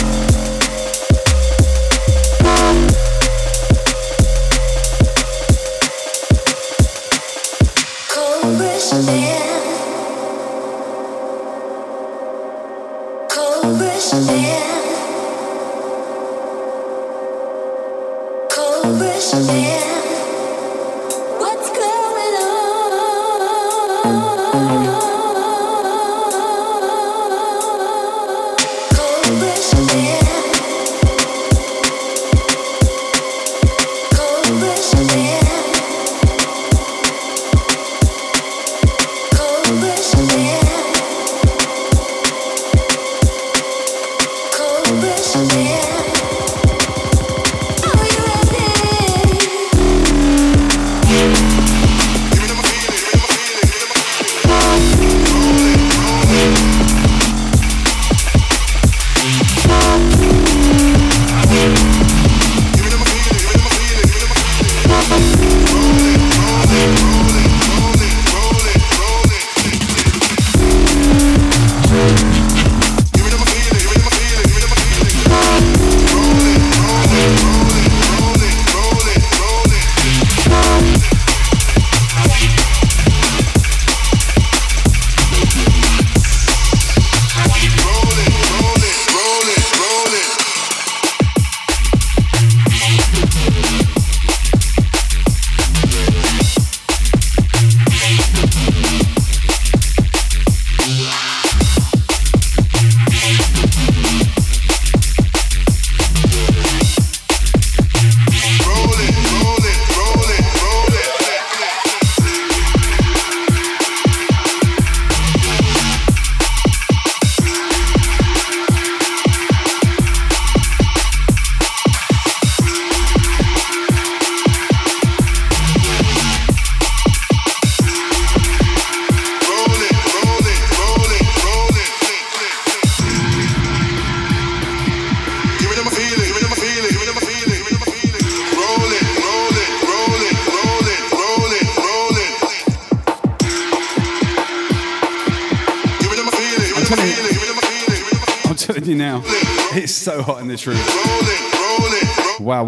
Cold Brisbane. What I'm telling you now, it's so hot in this room. Wow.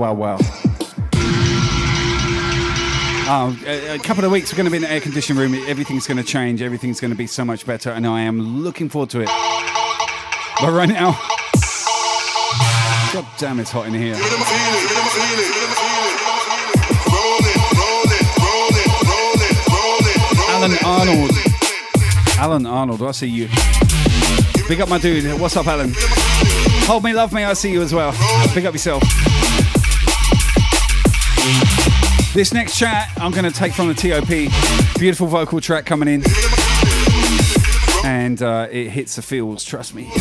A couple of weeks we're going to be in an air-conditioned room. Everything's going to change. Everything's going to be so much better, and I am looking forward to it. But right now, God damn, it's hot in here. Alan Arnold, I see you. Big up my dude. What's up, Alan? Hold me, love me. I see you as well. Big up yourself. This next chat I'm going to take from the TOP. Beautiful vocal track coming in. And it hits the feels, trust me.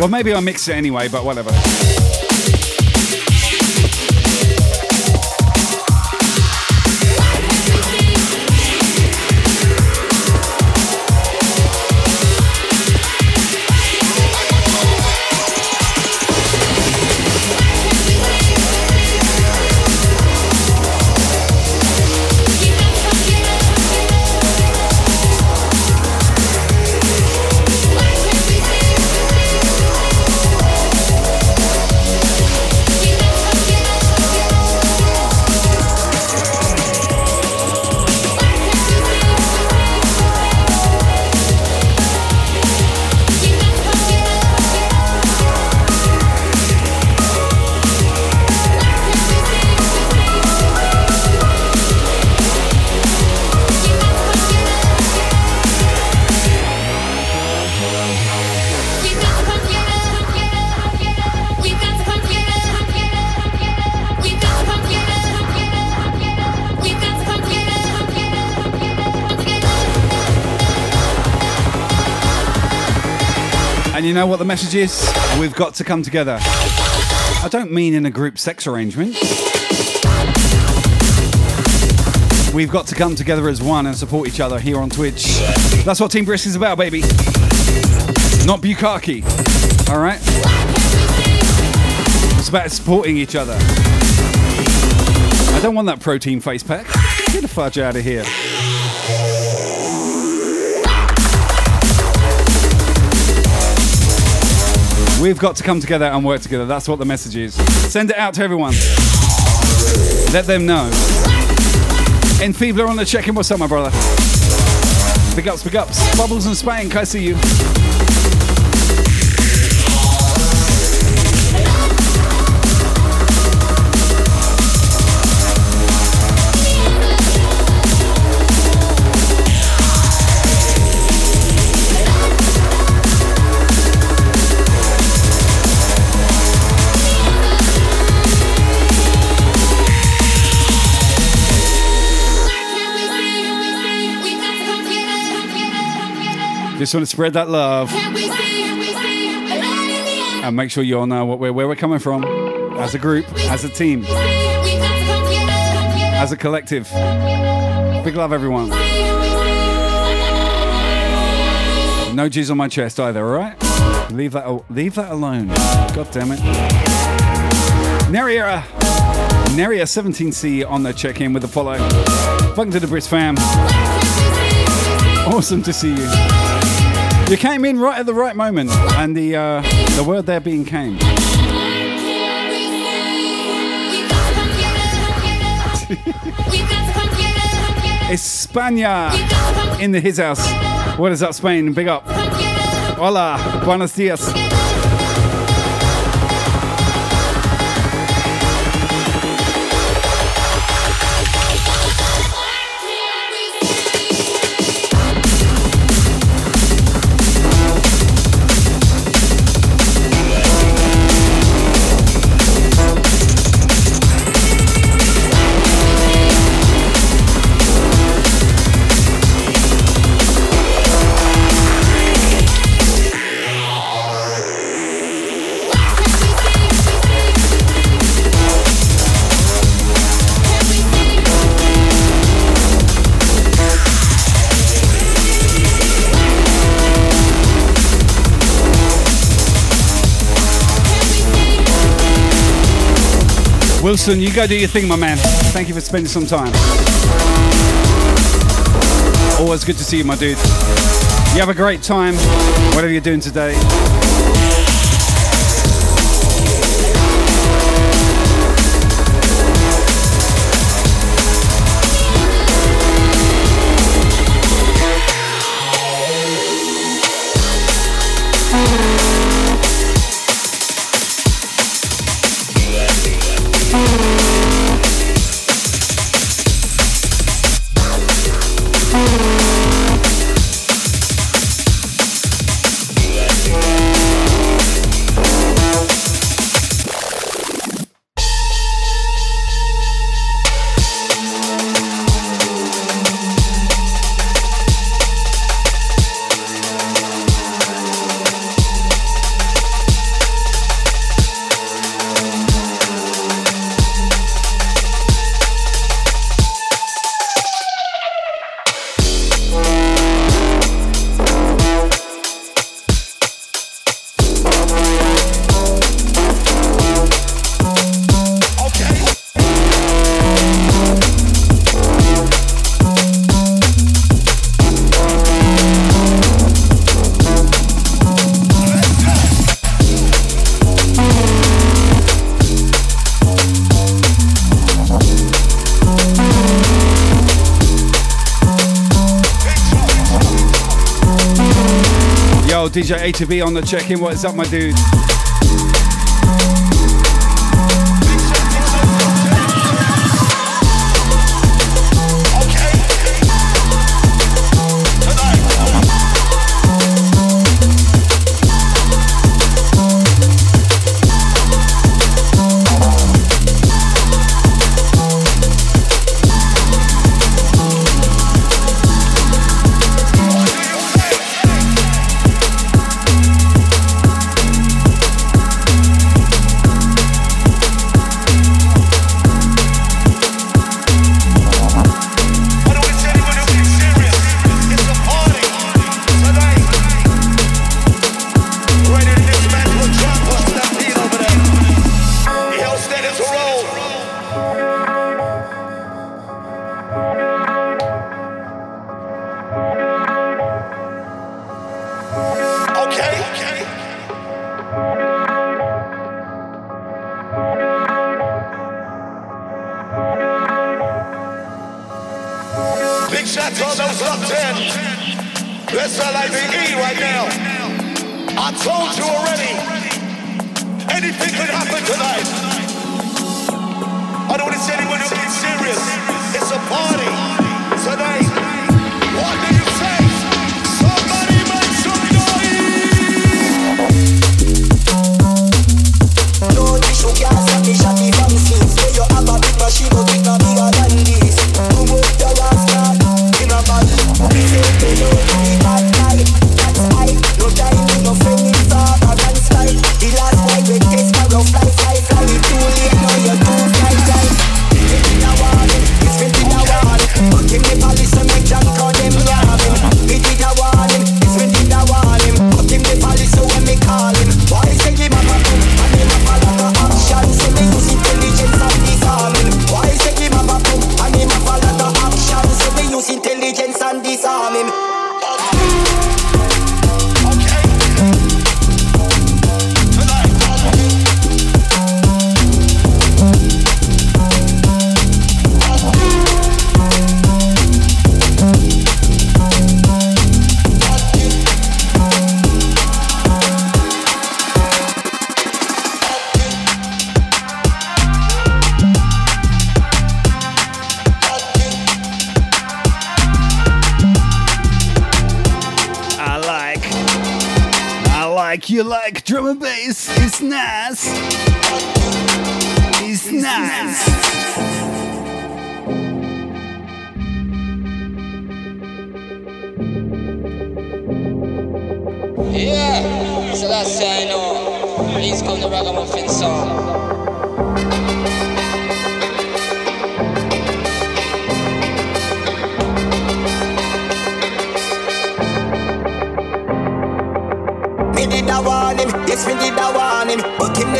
Well, maybe I mix it anyway, but whatever. You know what the message is? We've got to come together. I don't mean in a group sex arrangement. We've got to come together as one and support each other here on Twitch. That's what Team Brisk is about, baby. Not bukkake. All right? It's about supporting each other. I don't want that protein face pack. Get the fudge out of here. We've got to come together and work together. That's what the message is. Send it out to everyone. Let them know. Enfeebler on the check-in. What's up, my brother? Big ups. Bubbles and Spank, I see you. Just want to spread that love and make sure you all know where we're coming from as a group, as a team, as a collective. Big love, everyone. No G's on my chest either, all right? Leave that alone. God damn it. Neria 17C on the check-in with the follow. Welcome to the Brisk fam. Awesome to see you. You came in right at the right moment, and the word there being came. España in his house. What is up, Spain? Big up. Hola, buenos dias. Wilson, you go do your thing, my man. Thank you for spending some time. Always good to see you, my dude. You have a great time, whatever you're doing today. DJ ATV on the check-in. What is up, my dude?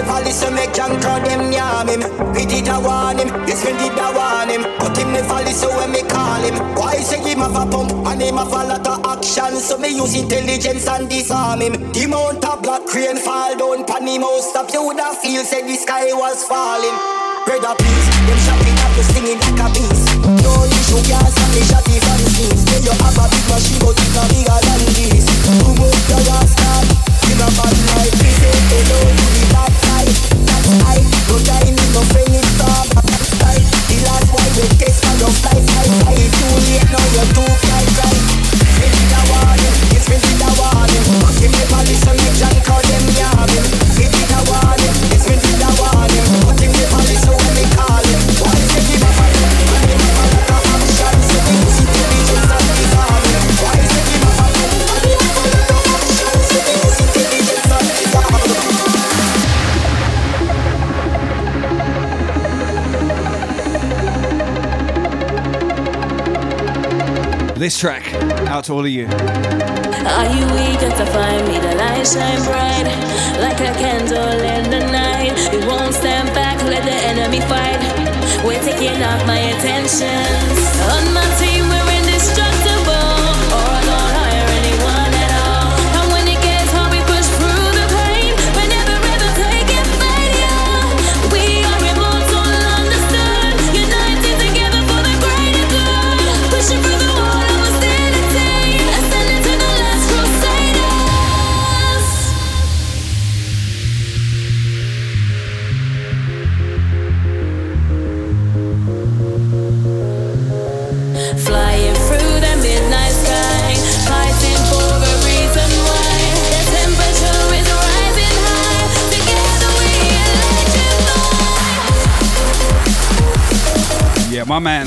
the police and make John call them yam him. We did a warn him, yes we did a warn him. Cut him the police so when me call him. Why say him have a pump and him have a lot of action? So me use intelligence and disarm him. The mount a black crane fall down pan him out. Stop you would have feel said the sky was falling. Brother please, them shopping up you singing like a beast. No issue can't stop me shotty from the scenes. Then you have a big machine but it's not bigger than this. You move the last time. In a bad life, we say hello to the bad side. That's I, no time, no friend, it's all about that side. The last one will taste my love life, I too late, now you're too fly, right? We did a warning, yes, we did a warning. Give me police and make John call them yamming. We did a warning, yes, we did a warning. Give me police and make call him. Why say give a warning? I never had a action, so we use intelligence and disarming. Why say give a warning? I never had a action, so we use intelligence. This track, out to all of you. Are you eager to find me? The light shine bright, like a candle in the night. We won't stand back, let the enemy fight. We're taking off my attentions. On my team, we're indestructible. Or I don't hire anyone at all. And when it gets hard, we push through the pain. We're never ever taking failure. We are immortal, understood. United together for the greater good. Pushing through the wall. Flying through the midnight sky, fighting for a reason why. The temperature is rising high. Together we electrify. Yeah, my man.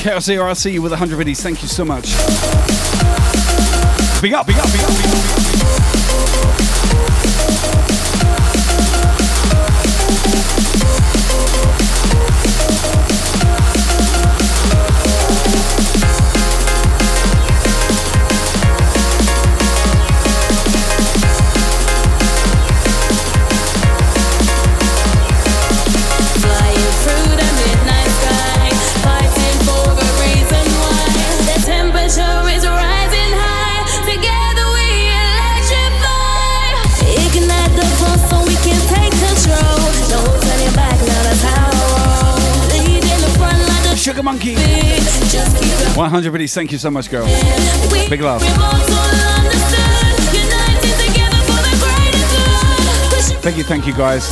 Chaos ERC with 100 videos. Thank you so much. Big up, big up, big up, big up. Sugar Monkey. 100 biddies, thank you so much, girl. Big love. Thank you, guys.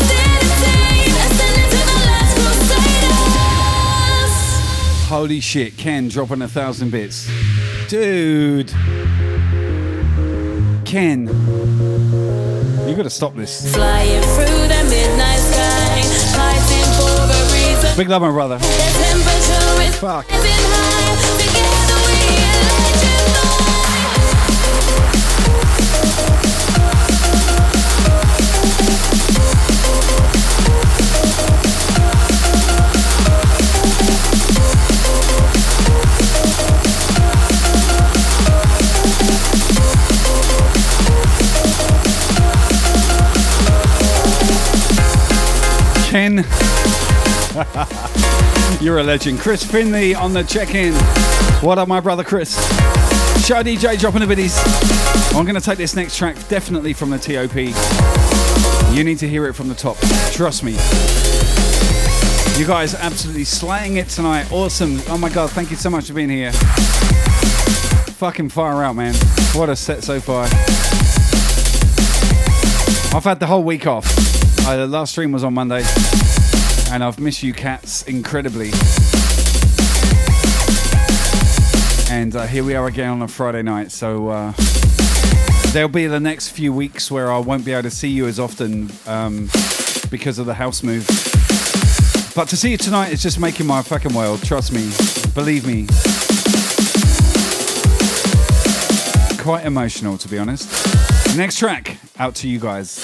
Holy shit, Ken dropping 1,000 bits. Dude. Ken. You gotta stop this. Flying through the midnight sky, fighting for a reason. Big love, my brother. Fuck. Ken. You're a legend. Chris Finley on the check-in. What up, my brother Chris? Show DJ dropping the biddies. I'm going to take this next track definitely from the TOP. You need to hear it from the top. Trust me. You guys absolutely slaying it tonight. Awesome. Oh my God, thank you so much for being here. Fucking fire out, man. What a set so far. I've had the whole week off. The last stream was on Monday. And I've missed you cats incredibly. And here we are again on a Friday night. So there'll be the next few weeks where I won't be able to see you as often because of the house move. But to see you tonight is just making my fucking world. Trust me. Believe me. Quite emotional, to be honest. Next track, out to you guys.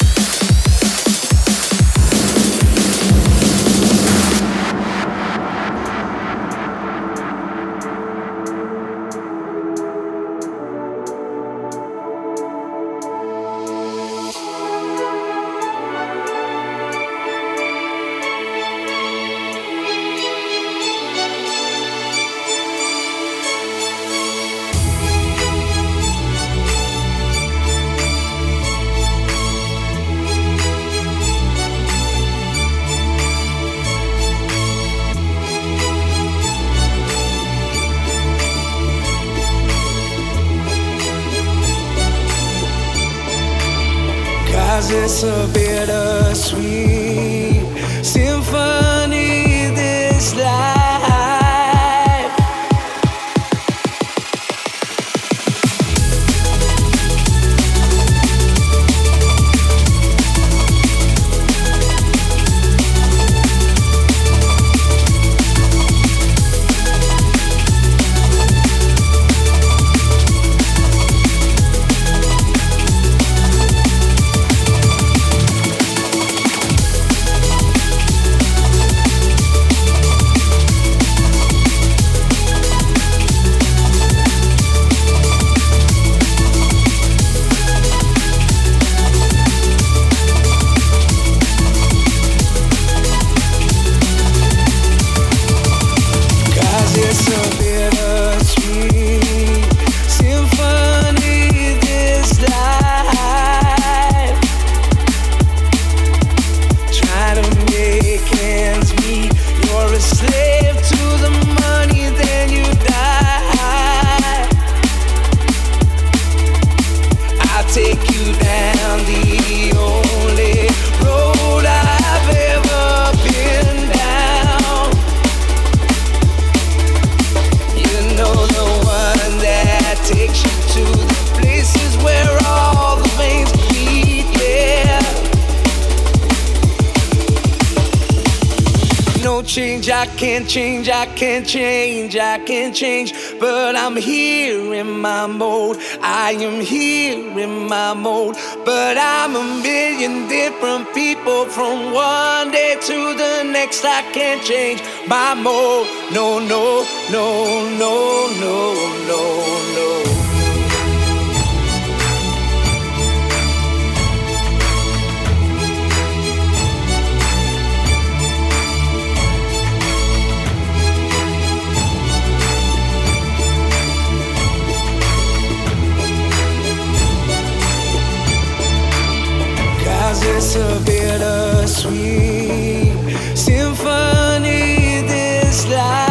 it's a bittersweet symphony, this life. I can change, but I'm here in my mode. I am here in my mode, but I'm a million different people from one day to the next. I can't change my mode. No, no, no, no, no, no, no. It's a bittersweet symphony, this life.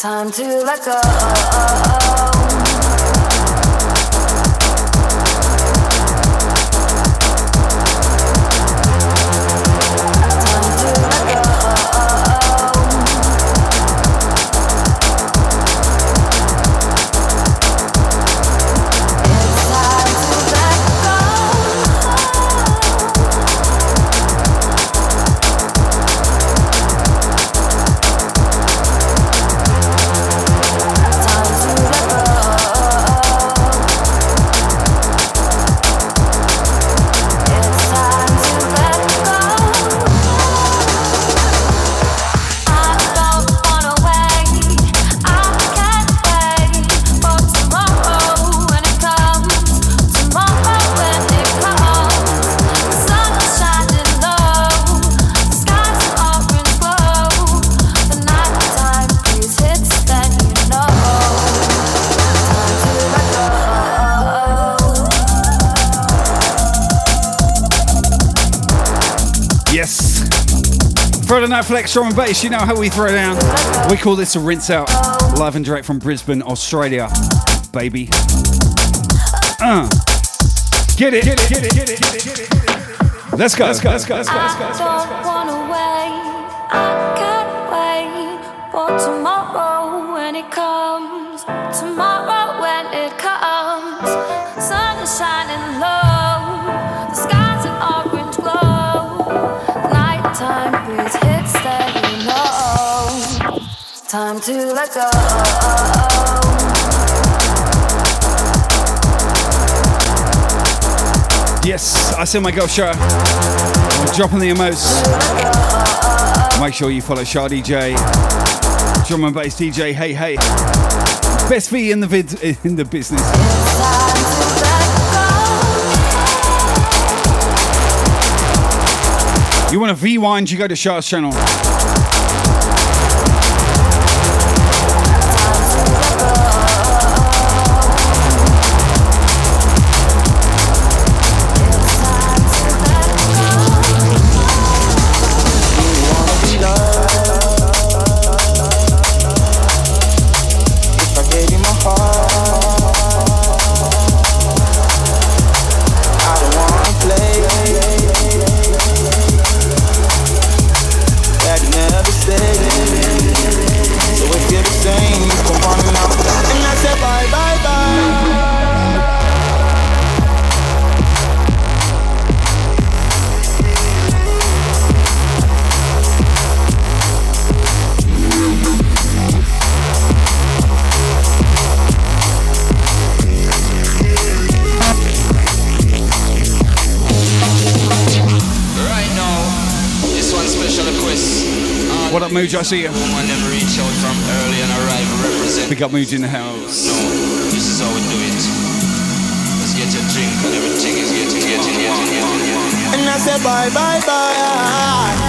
Time to let go. Let Friday Night Flex, drum and bass, you know how we throw down. We call this a rinse out. Live and direct from Brisbane, Australia, baby. Get it, get it, get it, get it, get it, get it, get it. Let's go, let's go, let's go, let's go, let's go, let's go. I don't wanna wait, I can't wait for tomorrow when it comes. Tomorrow when it comes, sun is shining low. Time to let go. Yes, I see my girl Sha. Dropping the emotes. Make sure you follow Sha DJ, drum and bass DJ. Hey, hey, best V in the business. You want to V-wind? You go to Sha's channel. Mooj, I see you. I never reach out from early and arrive represent. Pick up Mooj in the house. No, this is how we do it. Let's get your drink and everything is getting. And I said bye, bye, bye.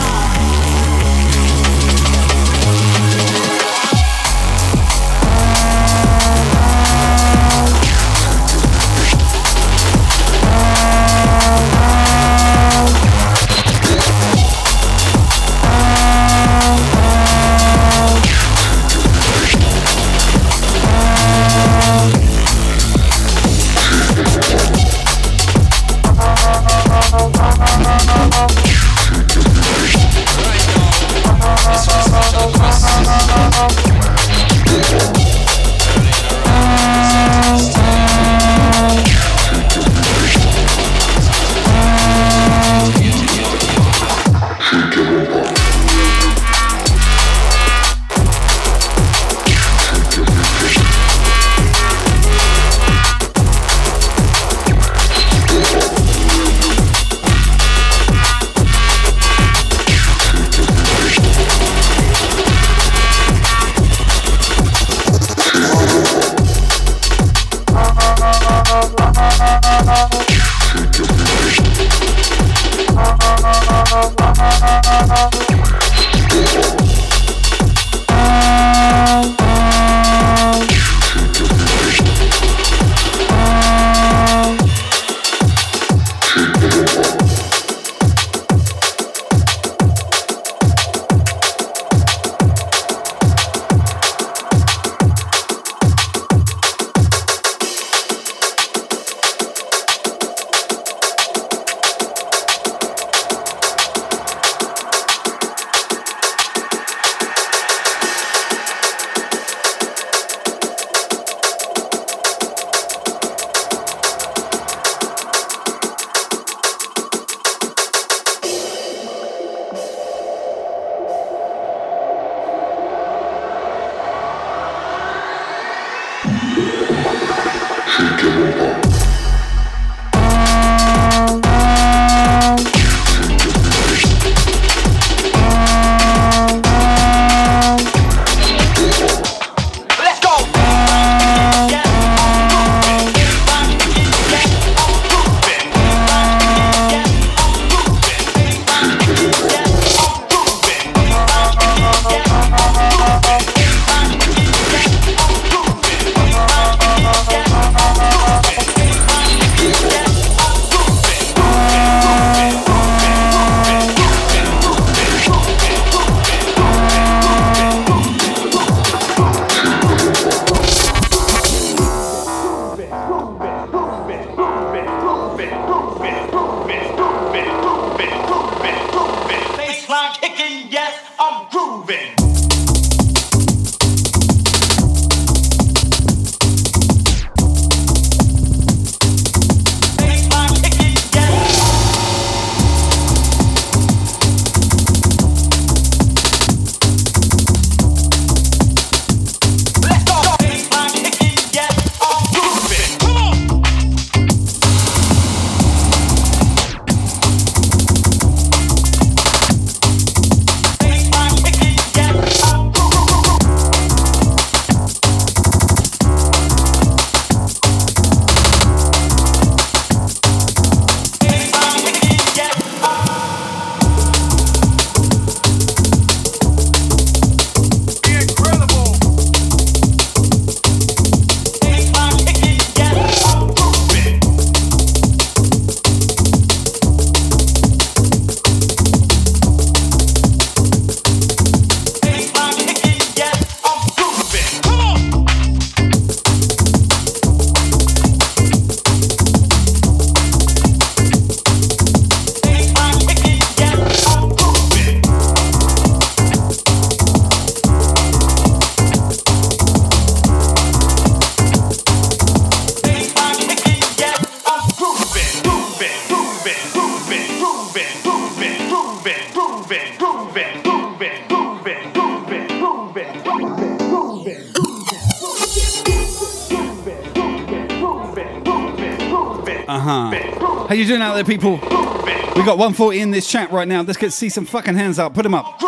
How you doing out there, people? We got 140 in this chat right now. Let's get see some fucking hands out. Put them up.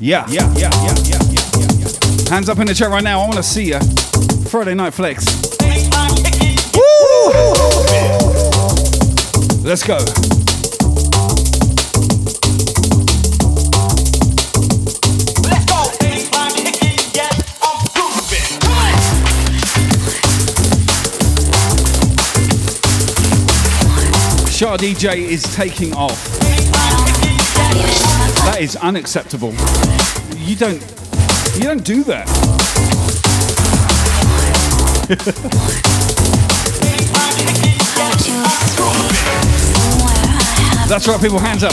Yeah. Hands up in the chat right now. I want to see ya. Friday Night Flex. Woo! Let's go. Shy DJ is taking off. That is unacceptable. You don't do that. That's right, people, hands up.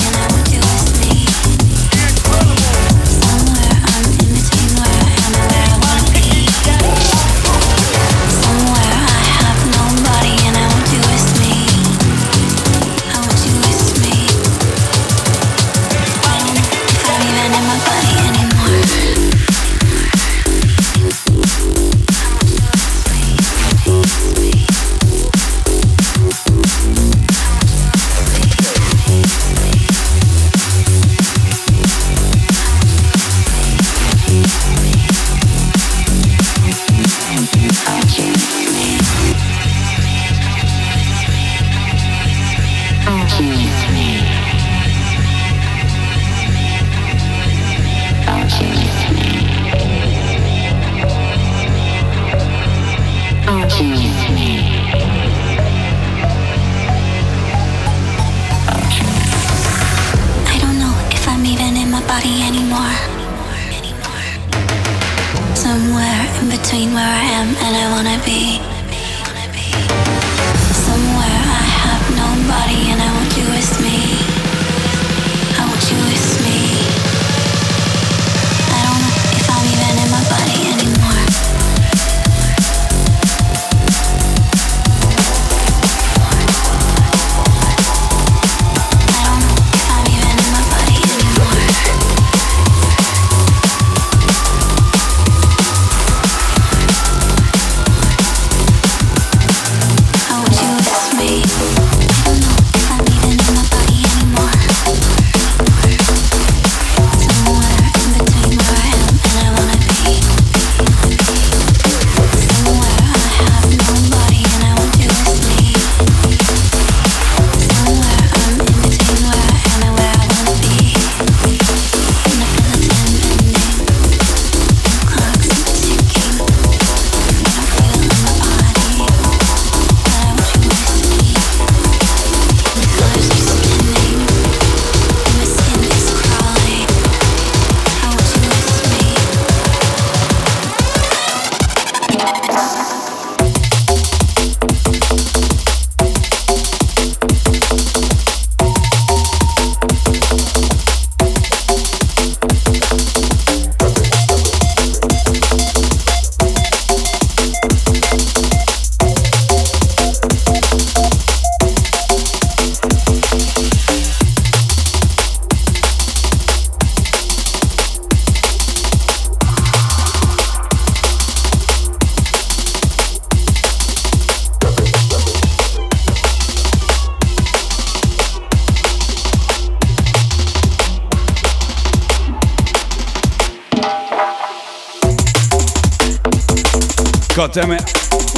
God damn it.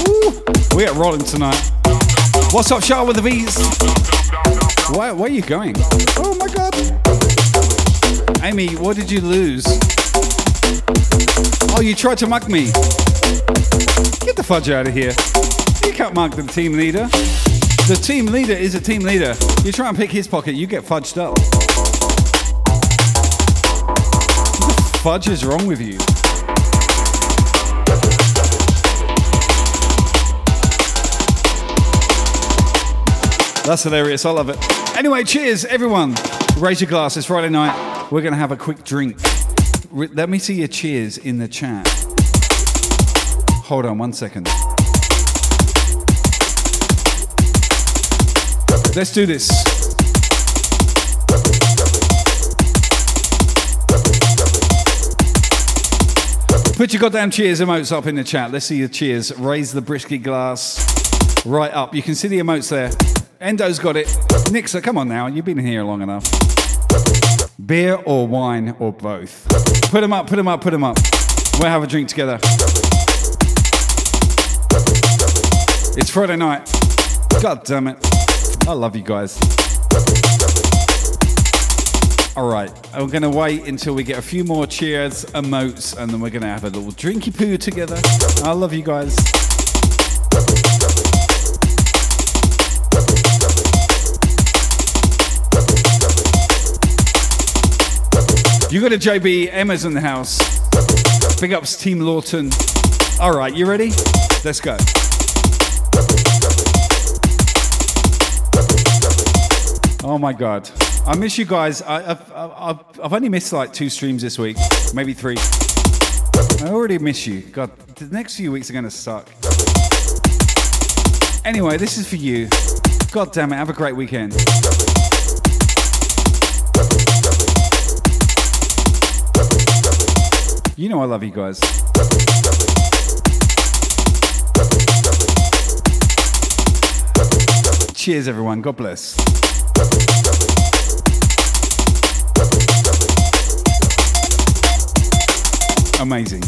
Woo. We are rolling tonight. What's up, Shy with the V's? Where are you going? Oh my God. Amy, what did you lose? Oh, you tried to mug me. Get the fudge out of here. You can't mug the team leader. The team leader is a team leader. You try and pick his pocket, you get fudged up. What the fudge is wrong with you? That's hilarious, I love it. Anyway, cheers everyone. Raise your glass, it's Friday night. We're gonna have a quick drink. Let me see your cheers in the chat. Hold on 1 second. Let's do this. Put your goddamn cheers emotes up in the chat. Let's see your cheers. Raise the brisky glass. right up. You can see the emotes there. Endo's got it. Nixa, come on now. You've been here long enough. Beer or wine or both? Put them up, put them up, put them up. We'll have a drink together. It's Friday night. God damn it. I love you guys. All right, I'm going to wait until we get a few more cheers, emotes, and then we're going to have a little drinky poo together. I love you guys. You got a JB, Emma's in the house. Big ups, Team Lawton. All right, you ready? Let's go. Oh my God. I miss you guys. I've only missed like 2 streams this week, maybe 3. I already miss you. God, the next few weeks are going to suck. Anyway, this is for you. God damn it, have a great weekend. You know I love you guys. Cheers, everyone. God bless. Amazing.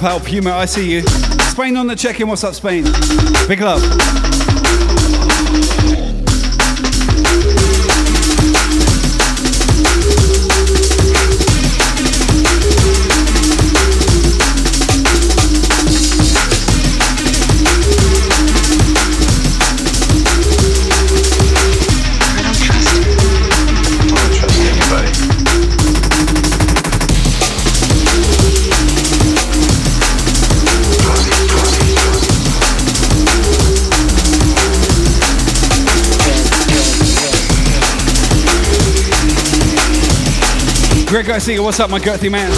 Help Humor, I see you. Spain on the check-in. What's up, Spain? Big love. Greg Isiga, what's up, my girthy man?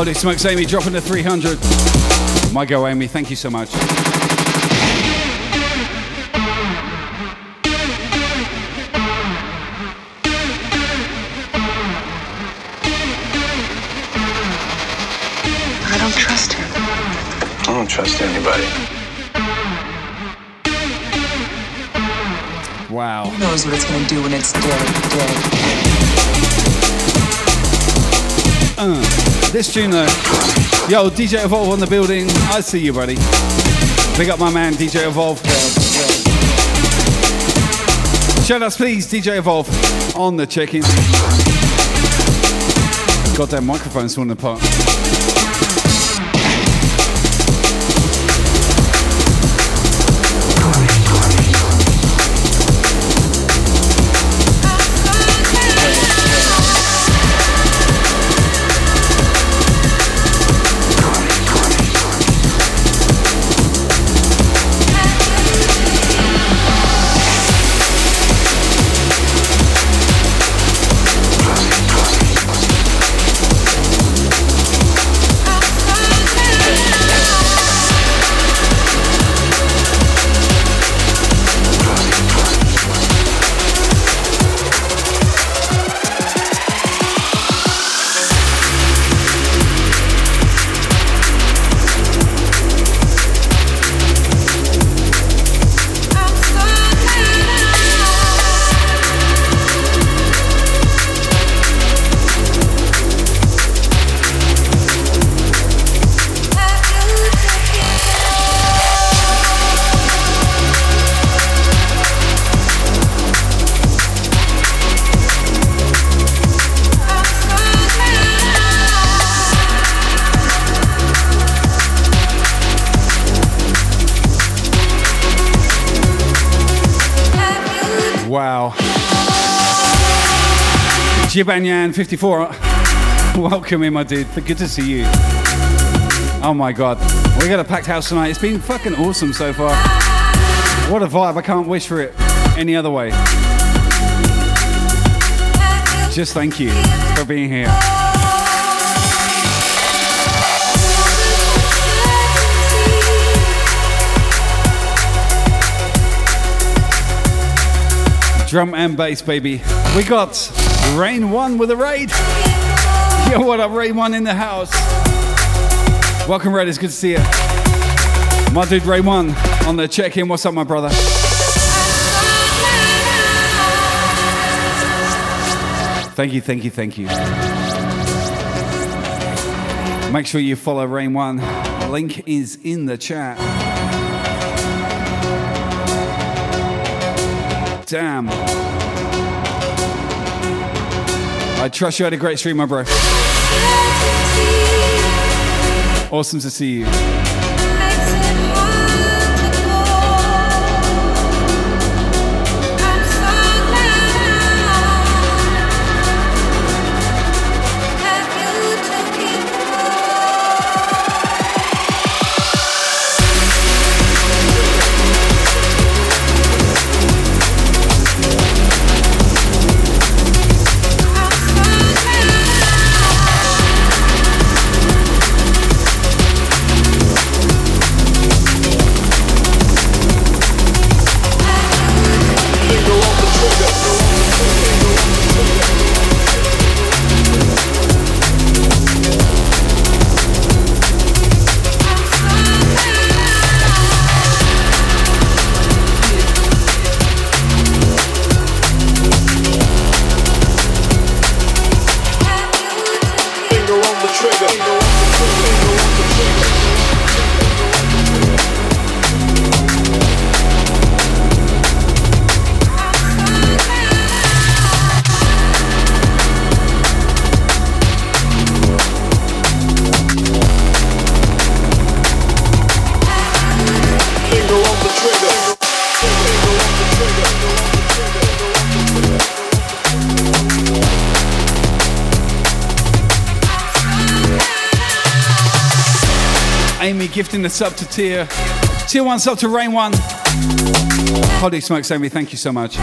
Holy smokes, Amy dropping the 300. My girl Amy, thank you so much. I don't trust her. I don't trust anybody. Wow. Who knows what it's gonna do when it's dead. This tune though. Yo, DJ Evolve on the building. I see you, buddy. Big up my man, DJ Evolve. Shout outs please, DJ Evolve. On the check-in. Goddamn microphone's falling apart. Jibanyan 54, welcome in my dude, good to see you. Oh my god, we got a packed house tonight, it's been fucking awesome so far. What a vibe, I can't wish for it any other way. Just thank you for being here. Drum and bass baby, we got Rain One with a raid. Yo, what up, Rain One in the house. Welcome, Raiders. Good to see you. My dude, Rain One on the check-in. What's up, my brother? Thank you, thank you, thank you. Make sure you follow Rain One. Link is in the chat. Damn. I trust you had a great stream, my bro. Awesome to see you. Gifting the sub to tier 1 sub to Rain One. Holy smokes, Amy, thank you so much.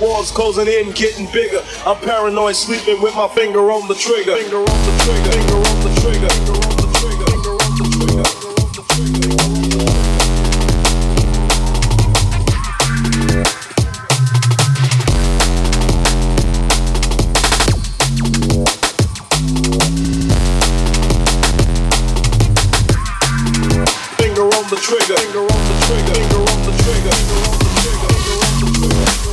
Walls closing in, getting bigger. I'm paranoid, sleeping with my finger on the trigger. Finger on the trigger, finger on the trigger, finger on the trigger, finger on the trigger, finger on the trigger. Finger on the trigger, finger on the trigger, finger on the trigger, finger on the trigger, finger on the trigger.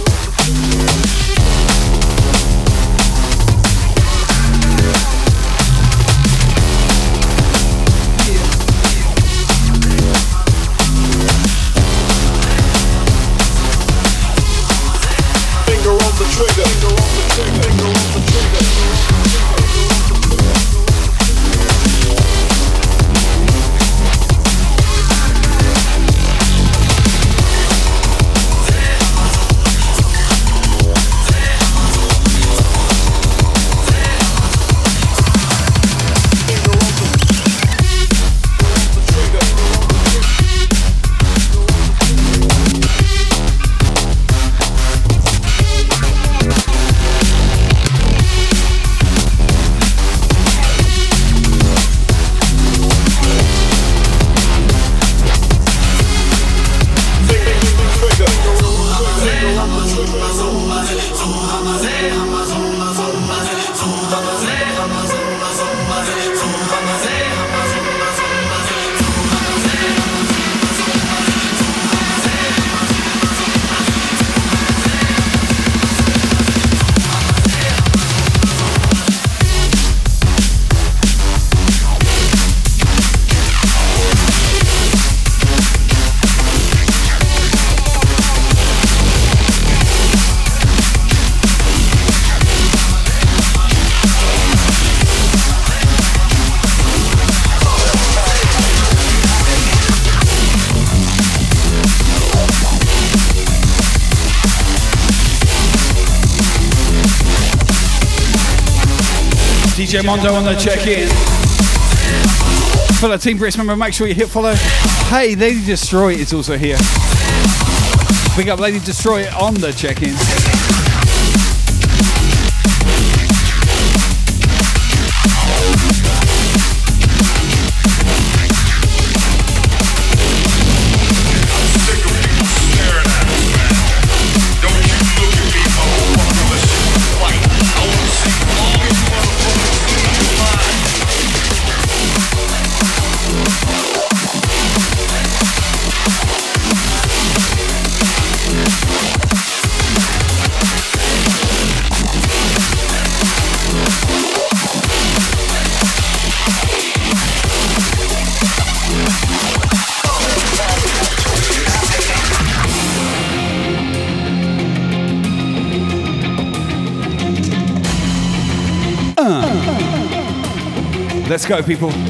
DJ Mondo on the check-in. Fellow Team Brisk member, make sure you hit follow. Hey, Lady Destroy is also here. Big up Lady Destroy on the check-in. Let's go, people. Fuck it.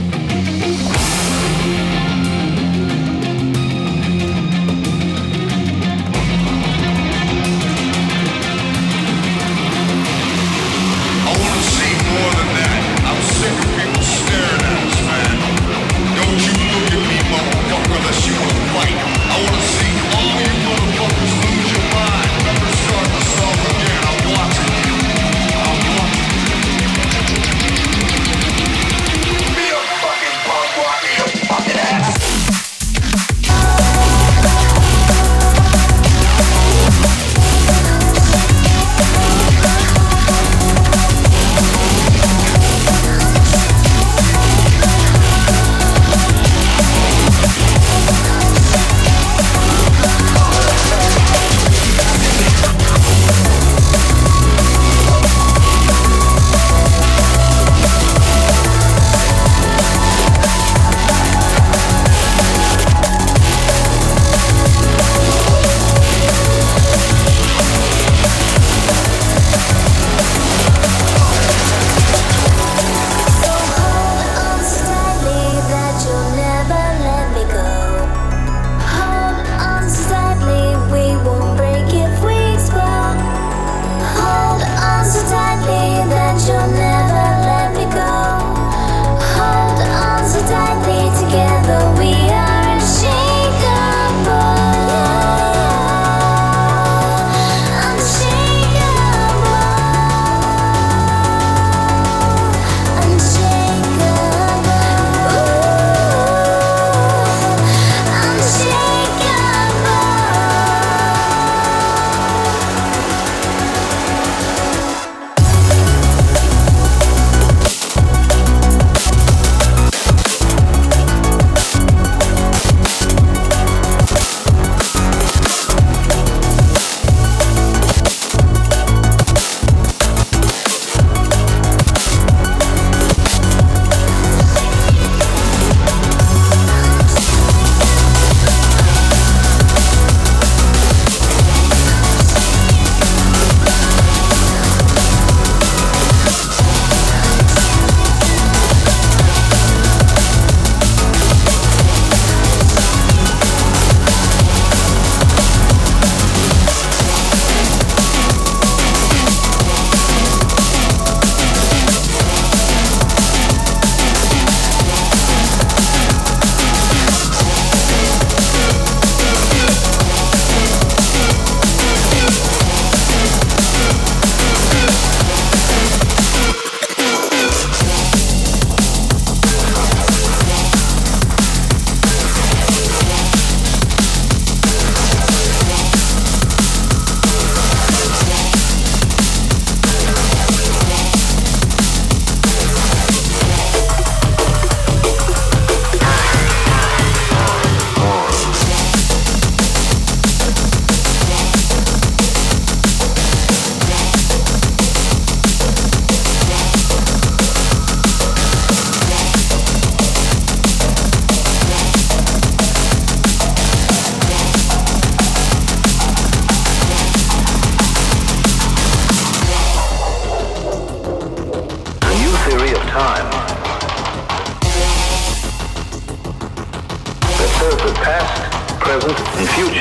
and future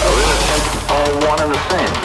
are in a sense all one and the same. Time.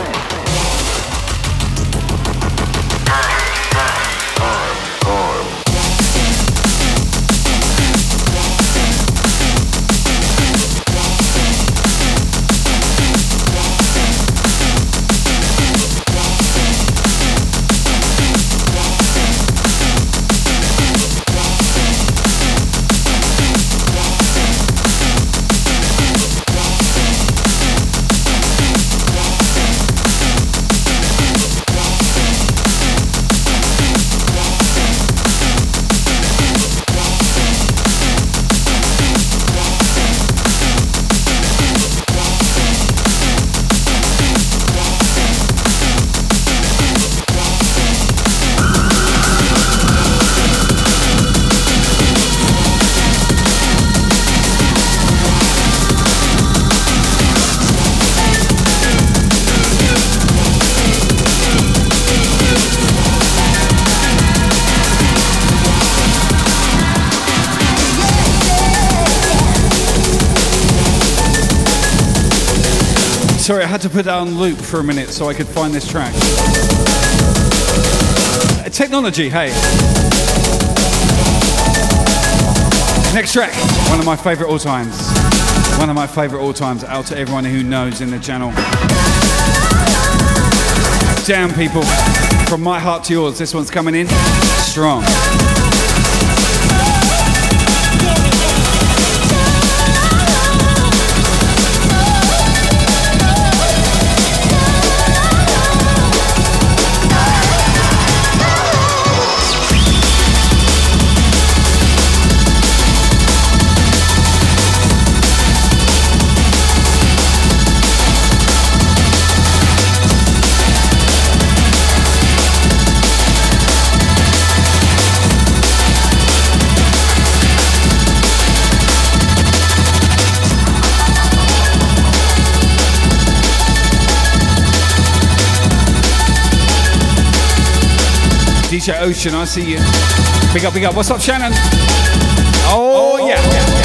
Sorry, I had to put that on loop for a minute so I could find this track. Technology, hey. Next track, one of my favourite all times. One of my favourite all times out to everyone who knows in the channel. Damn people, from my heart to yours, this one's coming in strong. DJ Ocean, I see you. Big up, big up. What's up, Shannon? Oh, yeah.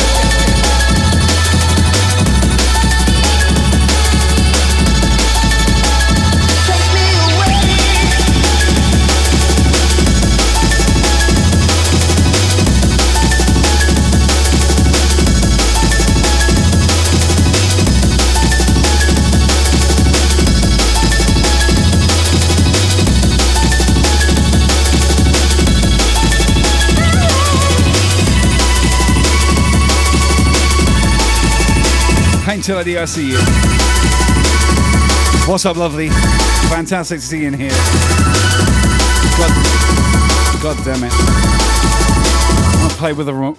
Till I see you. What's up, lovely? Fantastic to see you in here. God damn it! I'm playing with the wrong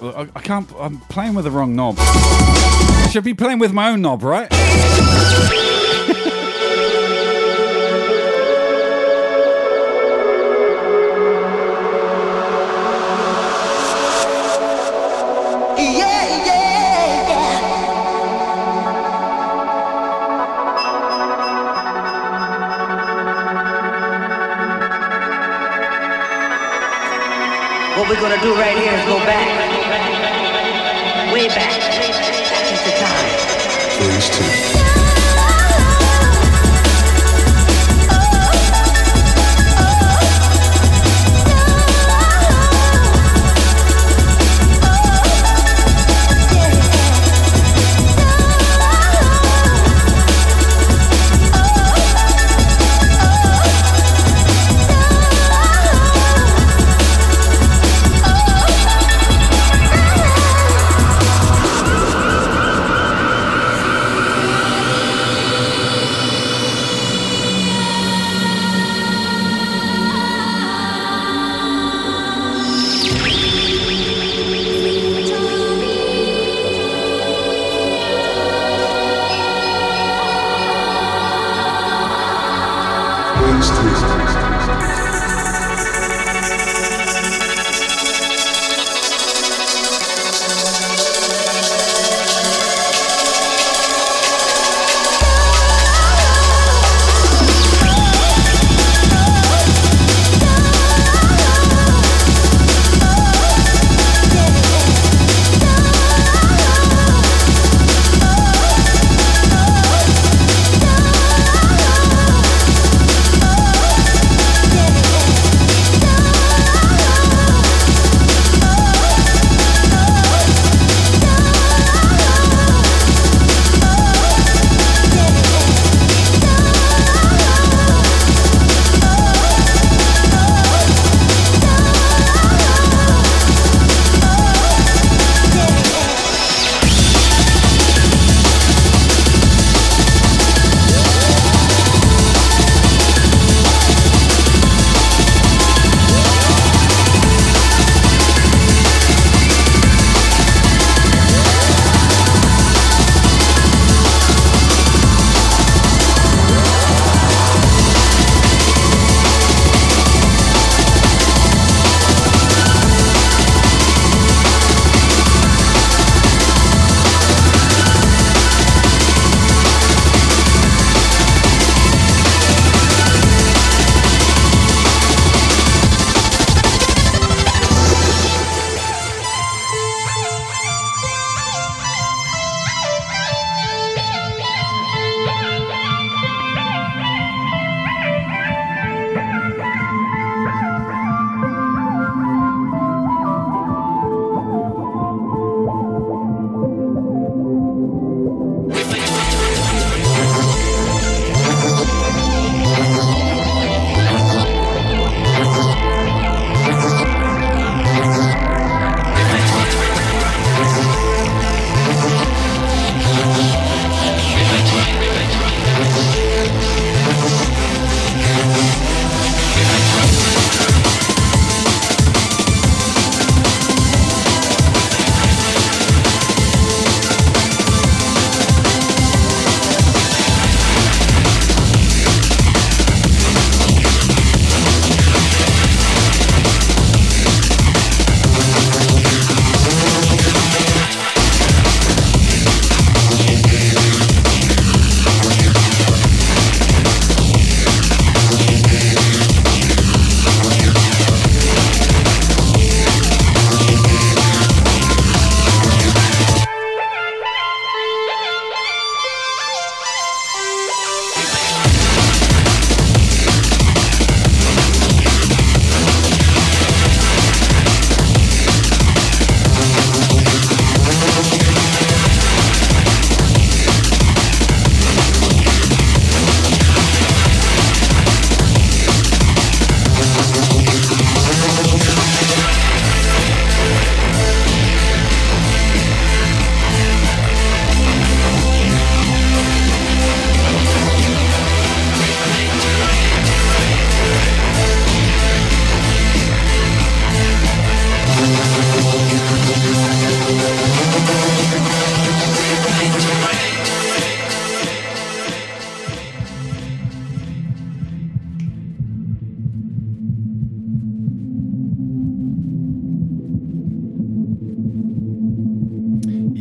knob. I should be playing with my own knob, right? What we're gonna do right here is go back, way back, into the time. Phase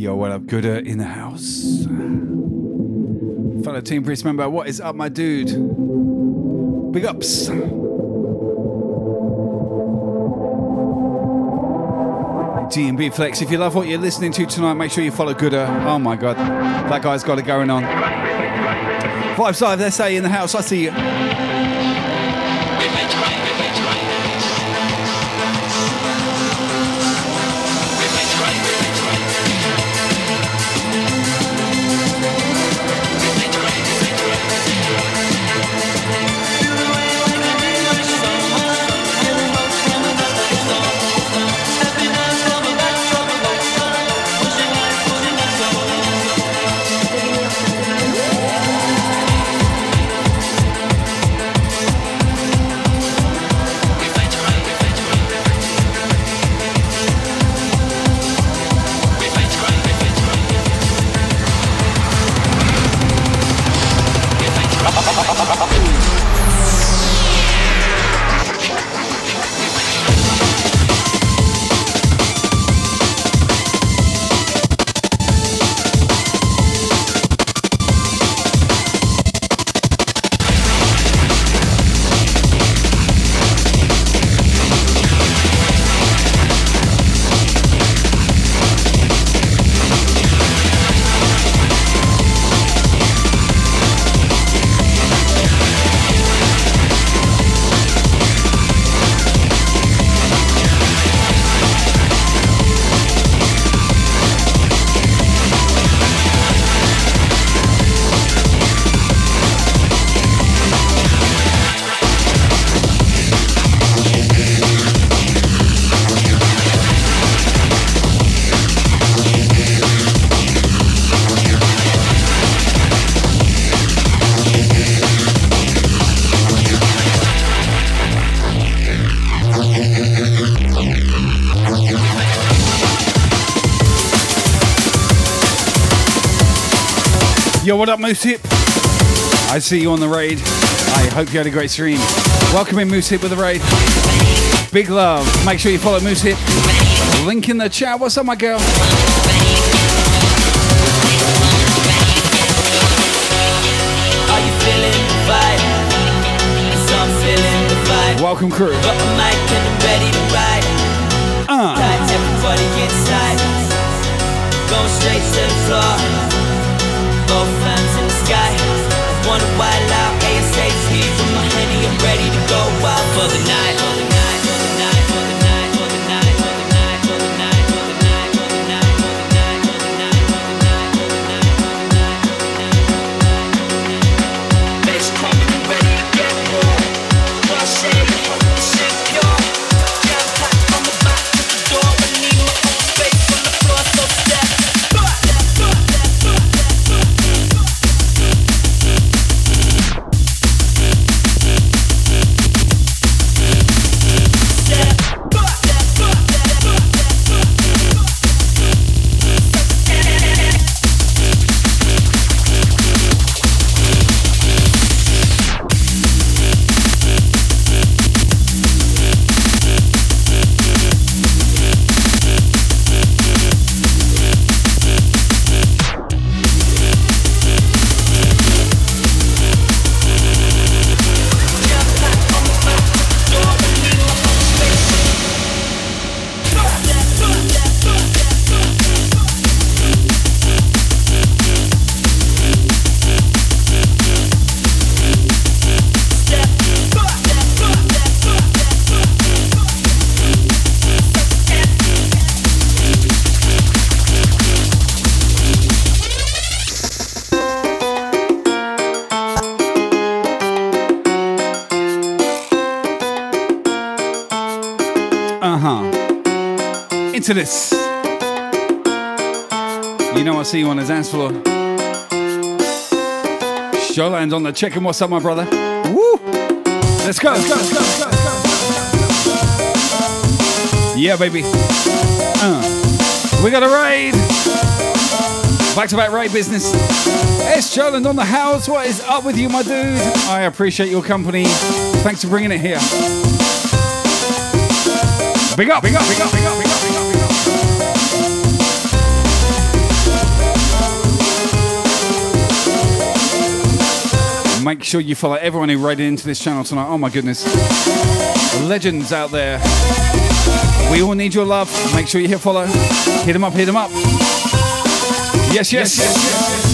Yo, what up, Gooder in the house. Fellow Team Priest member, what is up, my dude? Big ups. D&B Flex, if you love what you're listening to tonight, make sure you follow Gooder. Oh my God, that guy's got it going on. Vibes Live SA in the house, I see you. Yo, what up, Moose Hip? I see you on the raid. I hope you had a great stream. Welcome in, Moose Hip, with the raid. Big love. Make sure you follow Moose Hip. Link in the chat. What's up, my girl? Welcome, crew. Go straight to the floor. Both hands in the sky, I wanna wild out ASAP. With my honey, I'm ready to go wild for the night. To this, you know, I see you on the dance floor. Showland's on the chicken. What's up, my brother? Woo! Let's go, let's go, let's go, let's go, let's go. Yeah, baby. We got a raid. Back-to-back raid business. It's Showland on the house. What is up with you, my dude? I appreciate your company. Thanks for bringing it here. Big up, big up, big up, big up, big up. Make sure you follow everyone who rated into this channel tonight. Oh my goodness. Legends out there. We all need your love. Make sure you hit follow. Hit them up, hit them up. Yes, yes. Yes, yes, yes, yes.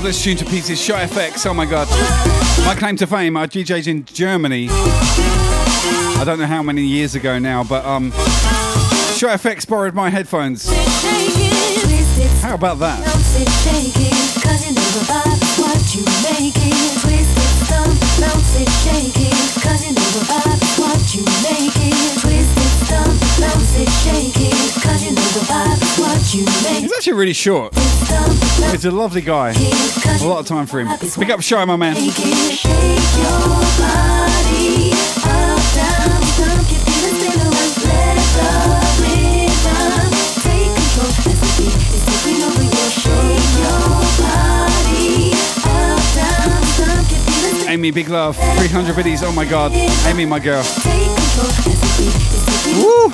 This tune to pieces, Shy FX, oh my god. My claim to fame, I DJed in Germany, I don't know how many years ago now, but Shy FX borrowed my headphones. How about that? He's actually really short. He's a lovely guy. A lot of time for him. Pick up Shy, my man. Amy, big love. 300 biddies. Oh my god. Amy, my girl. Woo!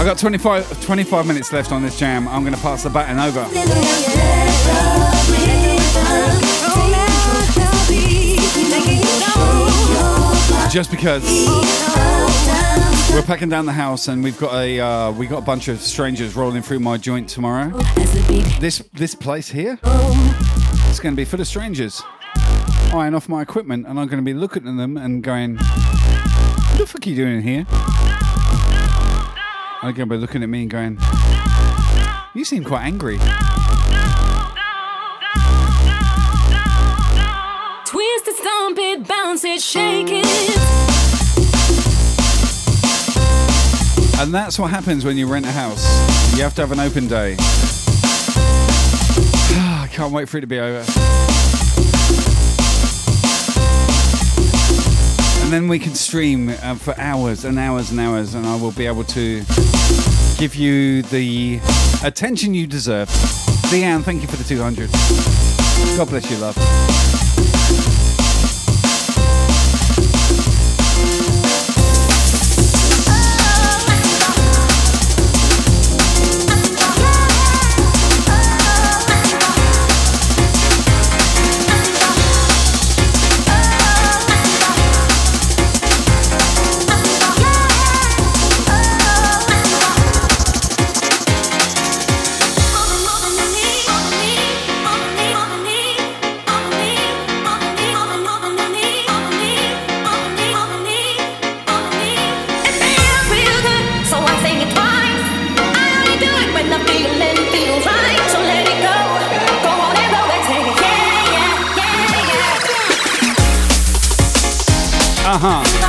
I got 25 minutes left on this jam. I'm going to pass the baton over. Just because we're packing down the house and we've got a bunch of strangers rolling through my joint tomorrow. This place here, it's going to be full of strangers eyeing off my equipment, and I'm going to be looking at them and going, what the fuck are you doing in here? I'm going to be looking at me and going, you seem quite angry. Twist it, stomp it, bounce it, shake it. And that's what happens when you rent a house. You have to have an open day. I can't wait for it to be over. And then we can stream for hours and hours and hours, and I will be able to give you the attention you deserve. Leanne, thank you for the 200. God bless you, love.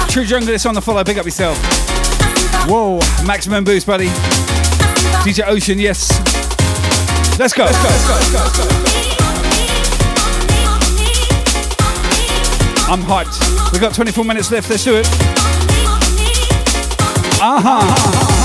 True Junglist on the follow, big up yourself. Whoa, maximum boost, buddy. DJ Ocean, yes. Let's go. Let's go. Let's go. Let's go. I'm hyped. We've got 24 minutes left, let's do it. Aha.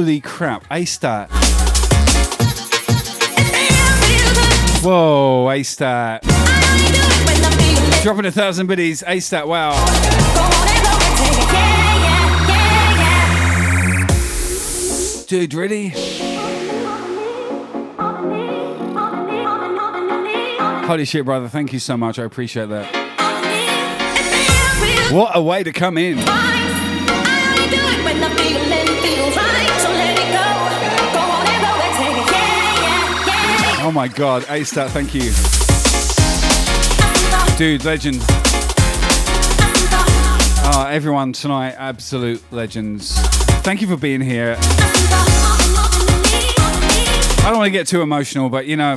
Holy crap, A-Stat. Whoa, A-Stat. Dropping 1,000 biddies, A-Stat, wow. Dude, really? Holy shit, brother, thank you so much, I appreciate that. What a way to come in. Oh my god, A-Stat, thank you. Dude, legend. Oh, everyone tonight, absolute legends. Thank you for being here. I don't want to get too emotional, but you know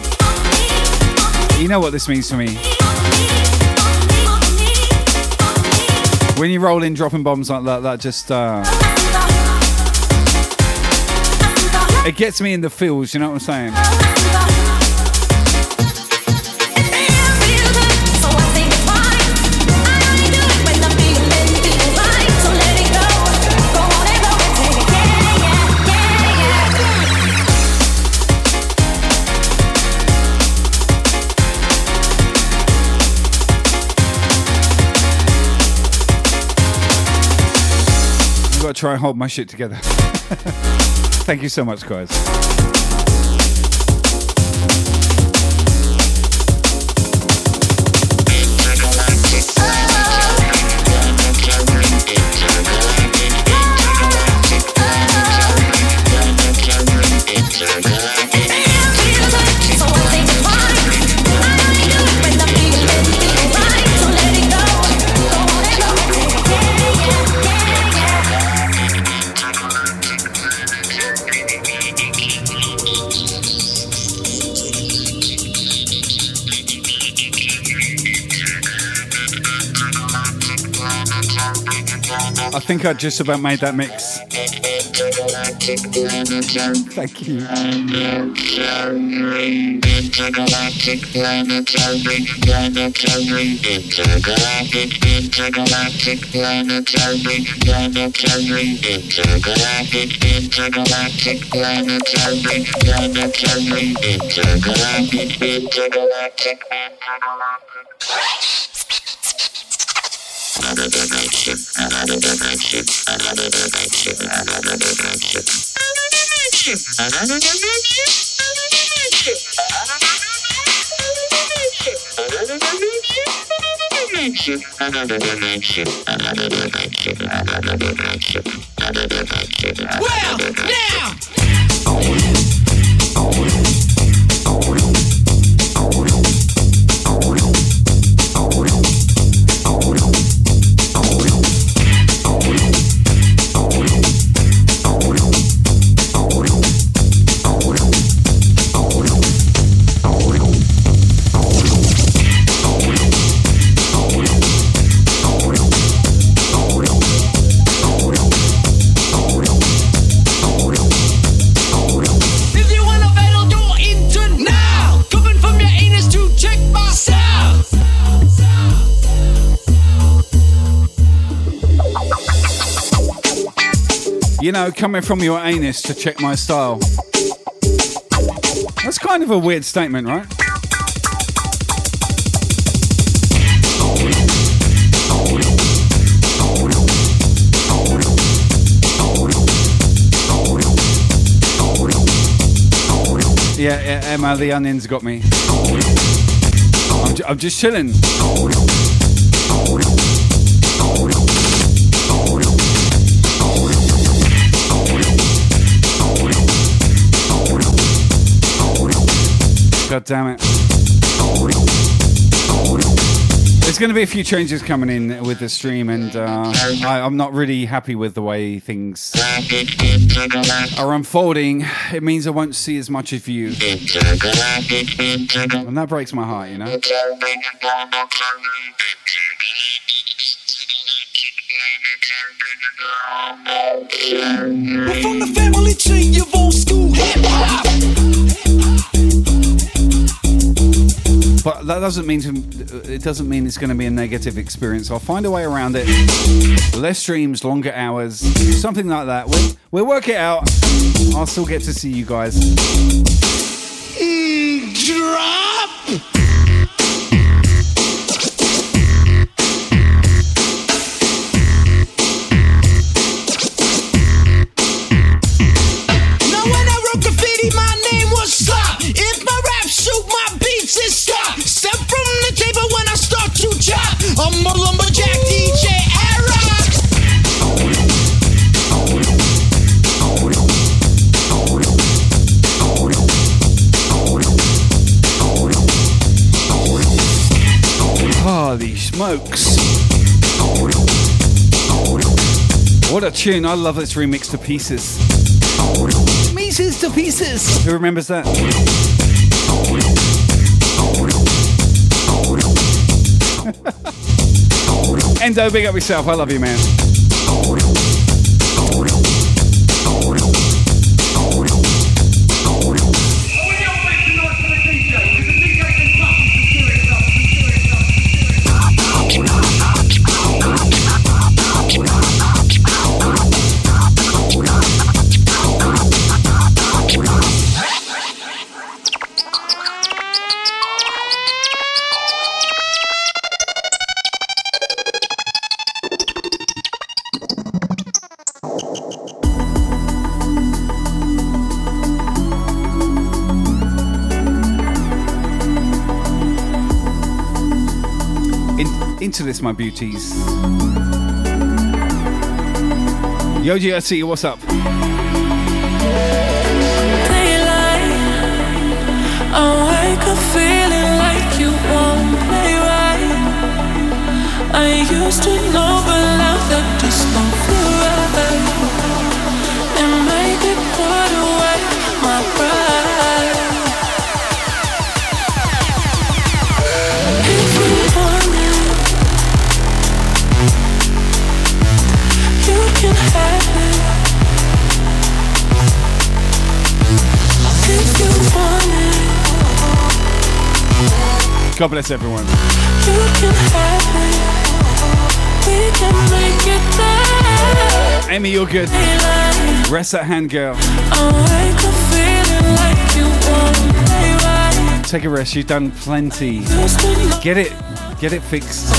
what this means to me. When you roll in dropping bombs like that just... it gets me in the feels, you know what I'm saying? Try and hold my shit together. Thank you so much, guys. I think I just about made that mix. Thank you. Well, now! You know, coming from your anus to check my style. That's kind of a weird statement, right? Yeah, Emma, the onions got me. I'm just chilling. God damn it. There's going to be a few changes coming in with the stream, and I'm not really happy with the way things are unfolding. It means I won't see as much of you. And that breaks my heart, you know? We're from the family tree of old school hip hop. But that doesn't mean it's going to be a negative experience. I'll find a way around it. Less streams, longer hours, something like that. We'll work it out. I'll still get to see you guys. Drop. I'm a lumberjack DJ Eric. Holy smokes. What a tune. I love this remix to pieces. Pieces to pieces. Who remembers that? Endo, big up yourself. I love you, man. Into this, my beauties. Yoji, I see you. What's up? Play light. I wake up feeling like you won't play right. I used to know, but now that just don't feel right. And make it put away my pride. God bless everyone. You can have it. We can make it better. Amy, you're good. Rest that hand, girl. Take a rest. You've done plenty. Get it fixed.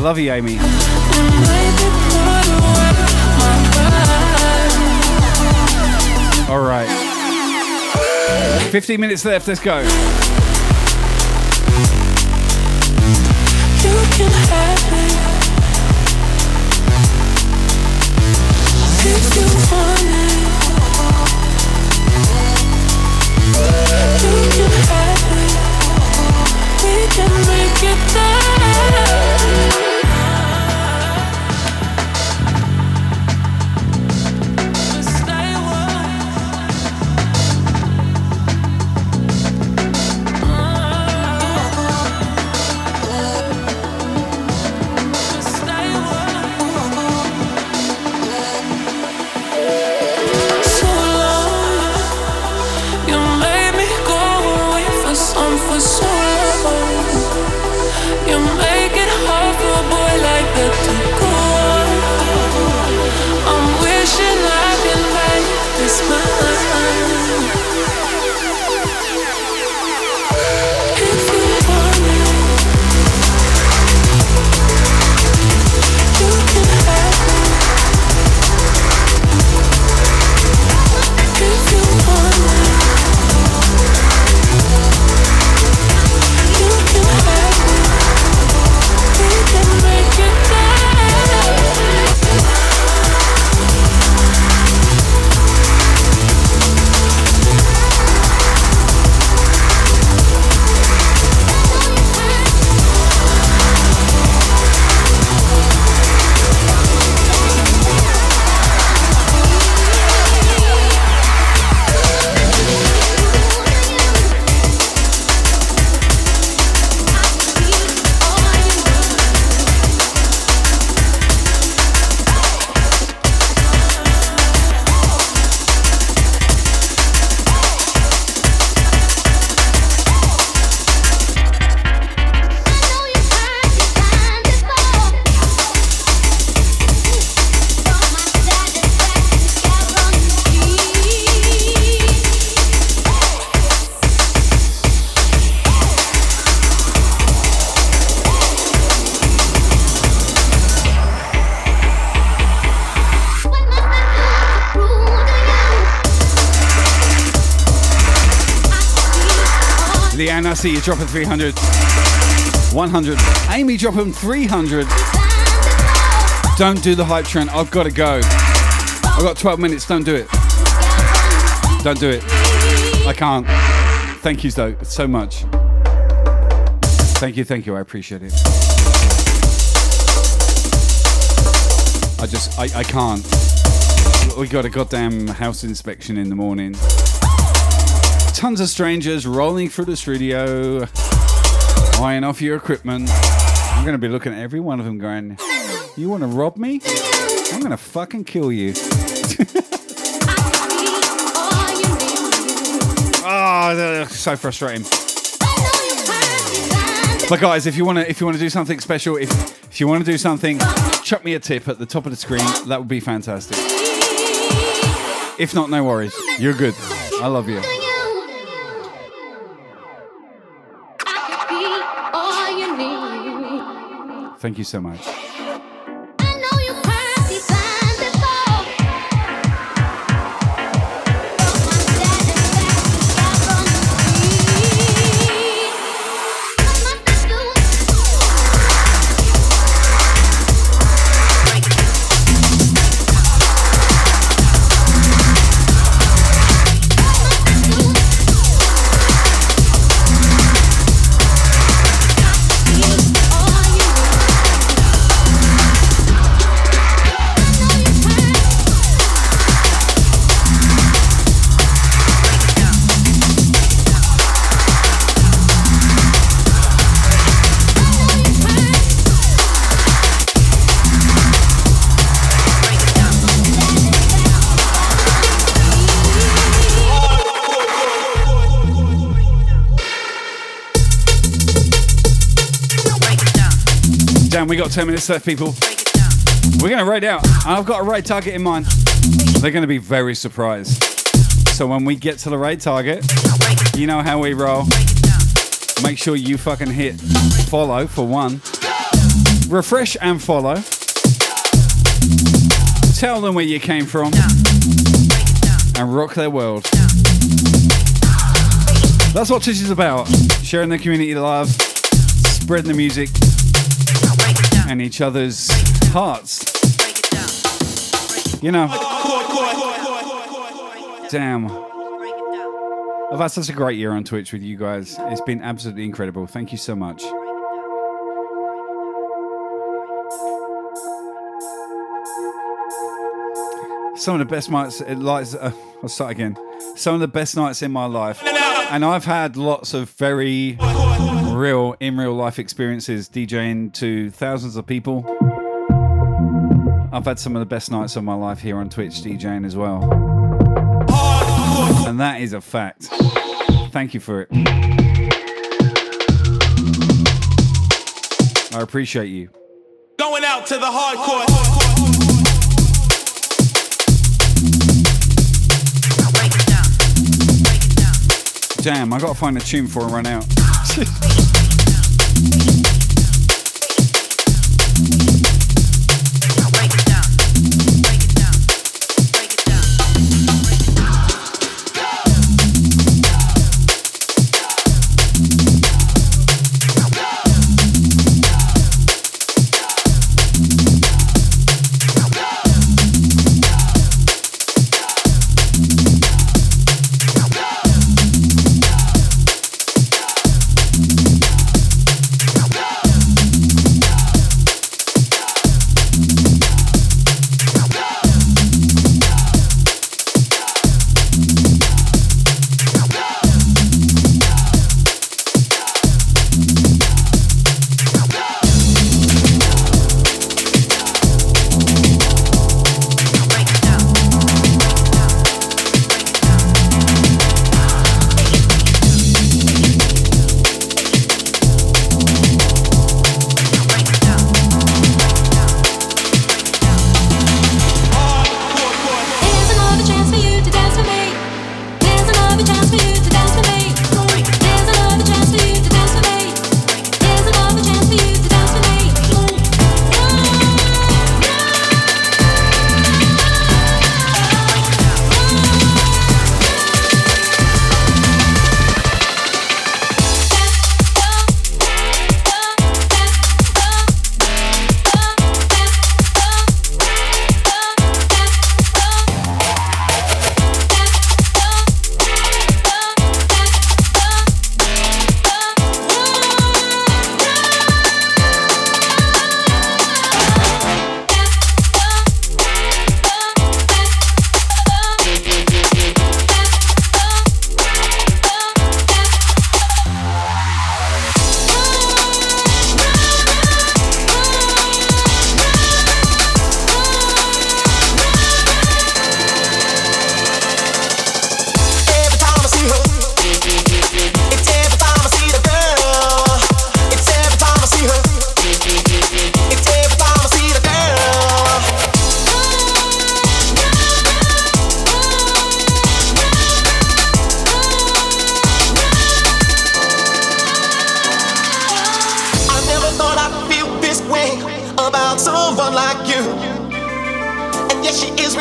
Love you, Amy. All right. 15 minutes left. Let's go. Andy, and I see you dropping 300. 100. Amy dropping 300. Don't do the hype train. I've got to go. I've got 12 minutes. Don't do it. Don't do it. I can't. Thank you, though, so much. Thank you. I appreciate it. I can't. We got a goddamn house inspection in the morning. Tons of strangers rolling through the studio, eyeing off your equipment. I'm going to be looking at every one of them going, you want to rob me? I'm going to fucking kill you. Oh, so frustrating. But guys, if you want to do something special, if you want to do something, chuck me a tip at the top of the screen. That would be fantastic. If not, no worries. You're good. I love you. Thank you so much. We got 10 minutes left, people. We're going to rate out. I've got a raid target in mind. They're going to be very surprised. So when we get to the raid target, you know how we roll. Make sure you fucking hit follow for one. Refresh and follow. Tell them where you came from. And rock their world. That's what this is about. Sharing the community love. Spreading the music. And each other's hearts. You know. Damn. I've had such a great year on Twitch with you guys. It's been absolutely incredible. Thank you so much. Some of the best nights. I'll start again. Some of the best nights in my life. And I've had lots of very real, in real life experiences DJing to thousands of people. I've had some of the best nights of my life here on Twitch DJing as well. And that is a fact. Thank you for it. I appreciate you. Going out to the hardcore. Damn, I gotta find a tune before I run out.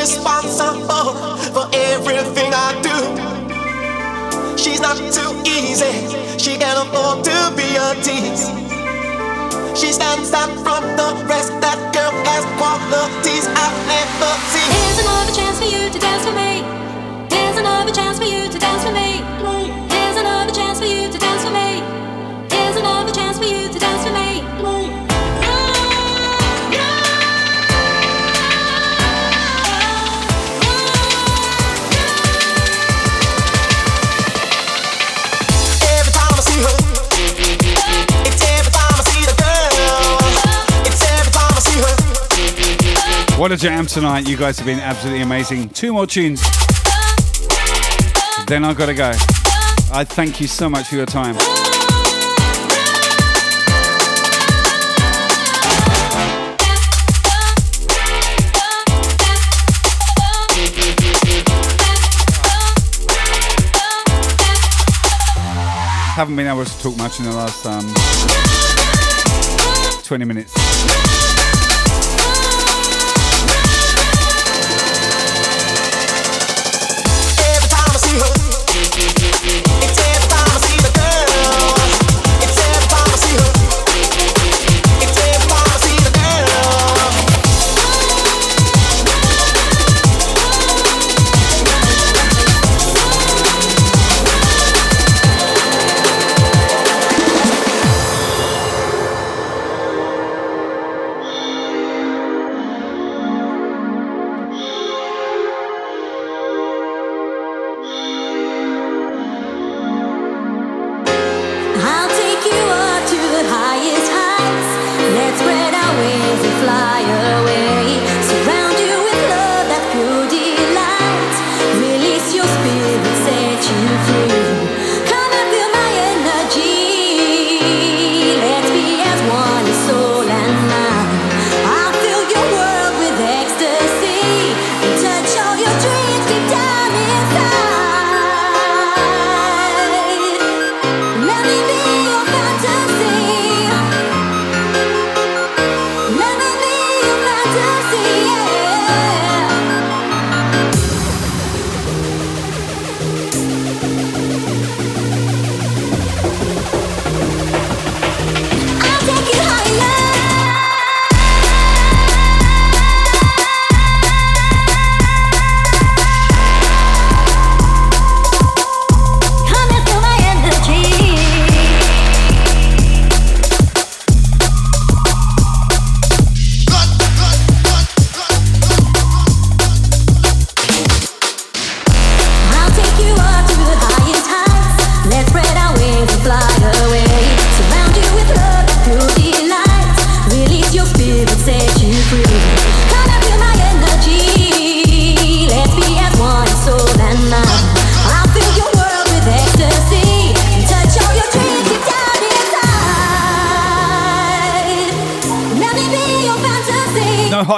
responsible for everything I do. She's not too easy, she can afford to be a tease. She stands out from the rest, that girl has qualities I've never seen. Here's another chance for you to dance with me. Here's another chance for you to dance with me. Here's another chance for you to dance with me. Here's another chance for you to dance with me. What a jam tonight. You guys have been absolutely amazing. Two more tunes, then I've got to go. I thank you so much for your time. Haven't been able to talk much in the last 20 minutes.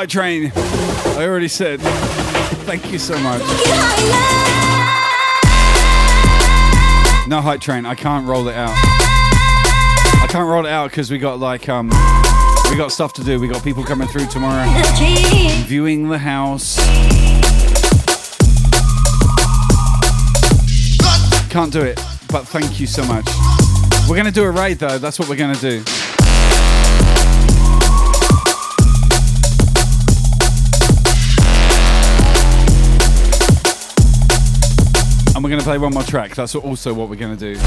Train, I already said thank you so much. No hype train, I can't roll it out. I can't roll it out because we got we got stuff to do. We got people coming through tomorrow, viewing the house. Can't do it, but thank you so much. We're gonna do a raid though. That's what we're gonna do. We're going to play one more track. That's also what we're going to do.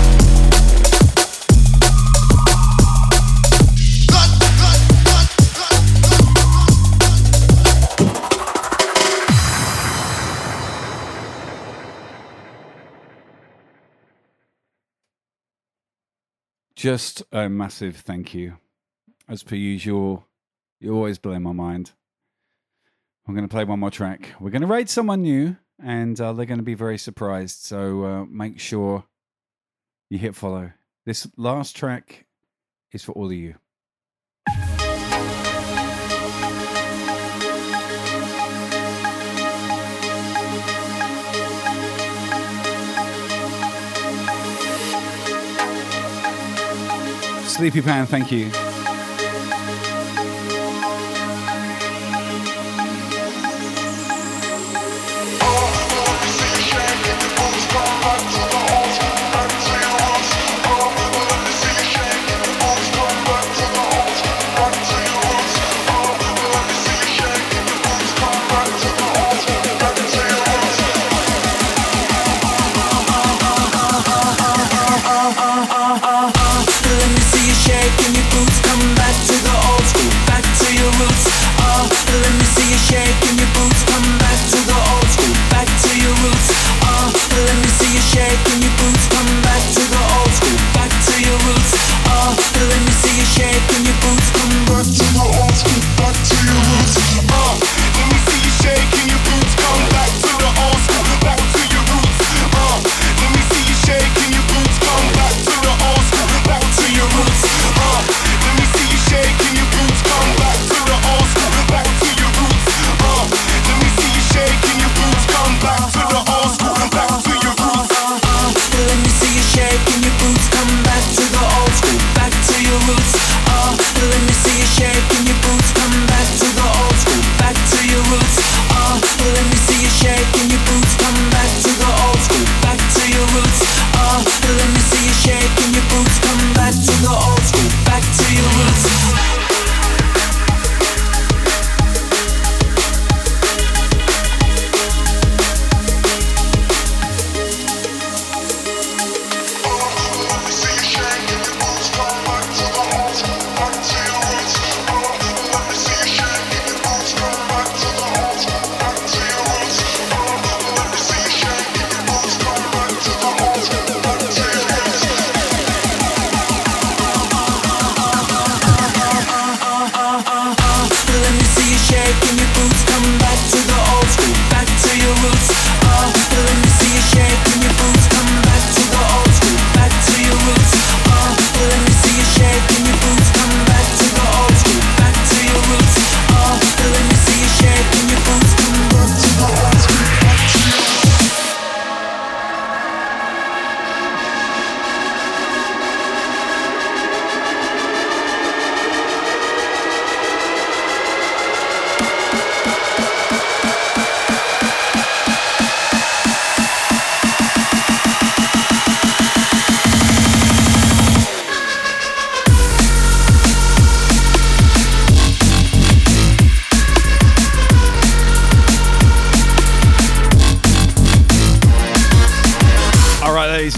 Just a massive thank you. As per usual, you always blow my mind. I'm going to play one more track. We're going to raid someone new. And they're going to be very surprised. So make sure you hit follow. This last track is for all of you. Sleepy Pan, thank you.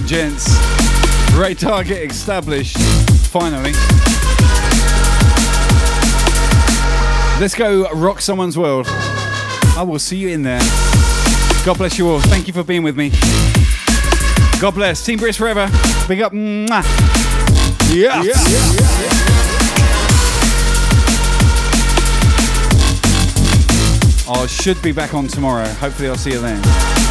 Gents, great target established, finally. Let's go rock someone's world. I will see you in there. God bless you all. Thank you for being with me. God bless. Team Brisk forever. Big up. Mwah. Yeah. Yeah. Yeah. I should be back on tomorrow. Hopefully I'll see you then.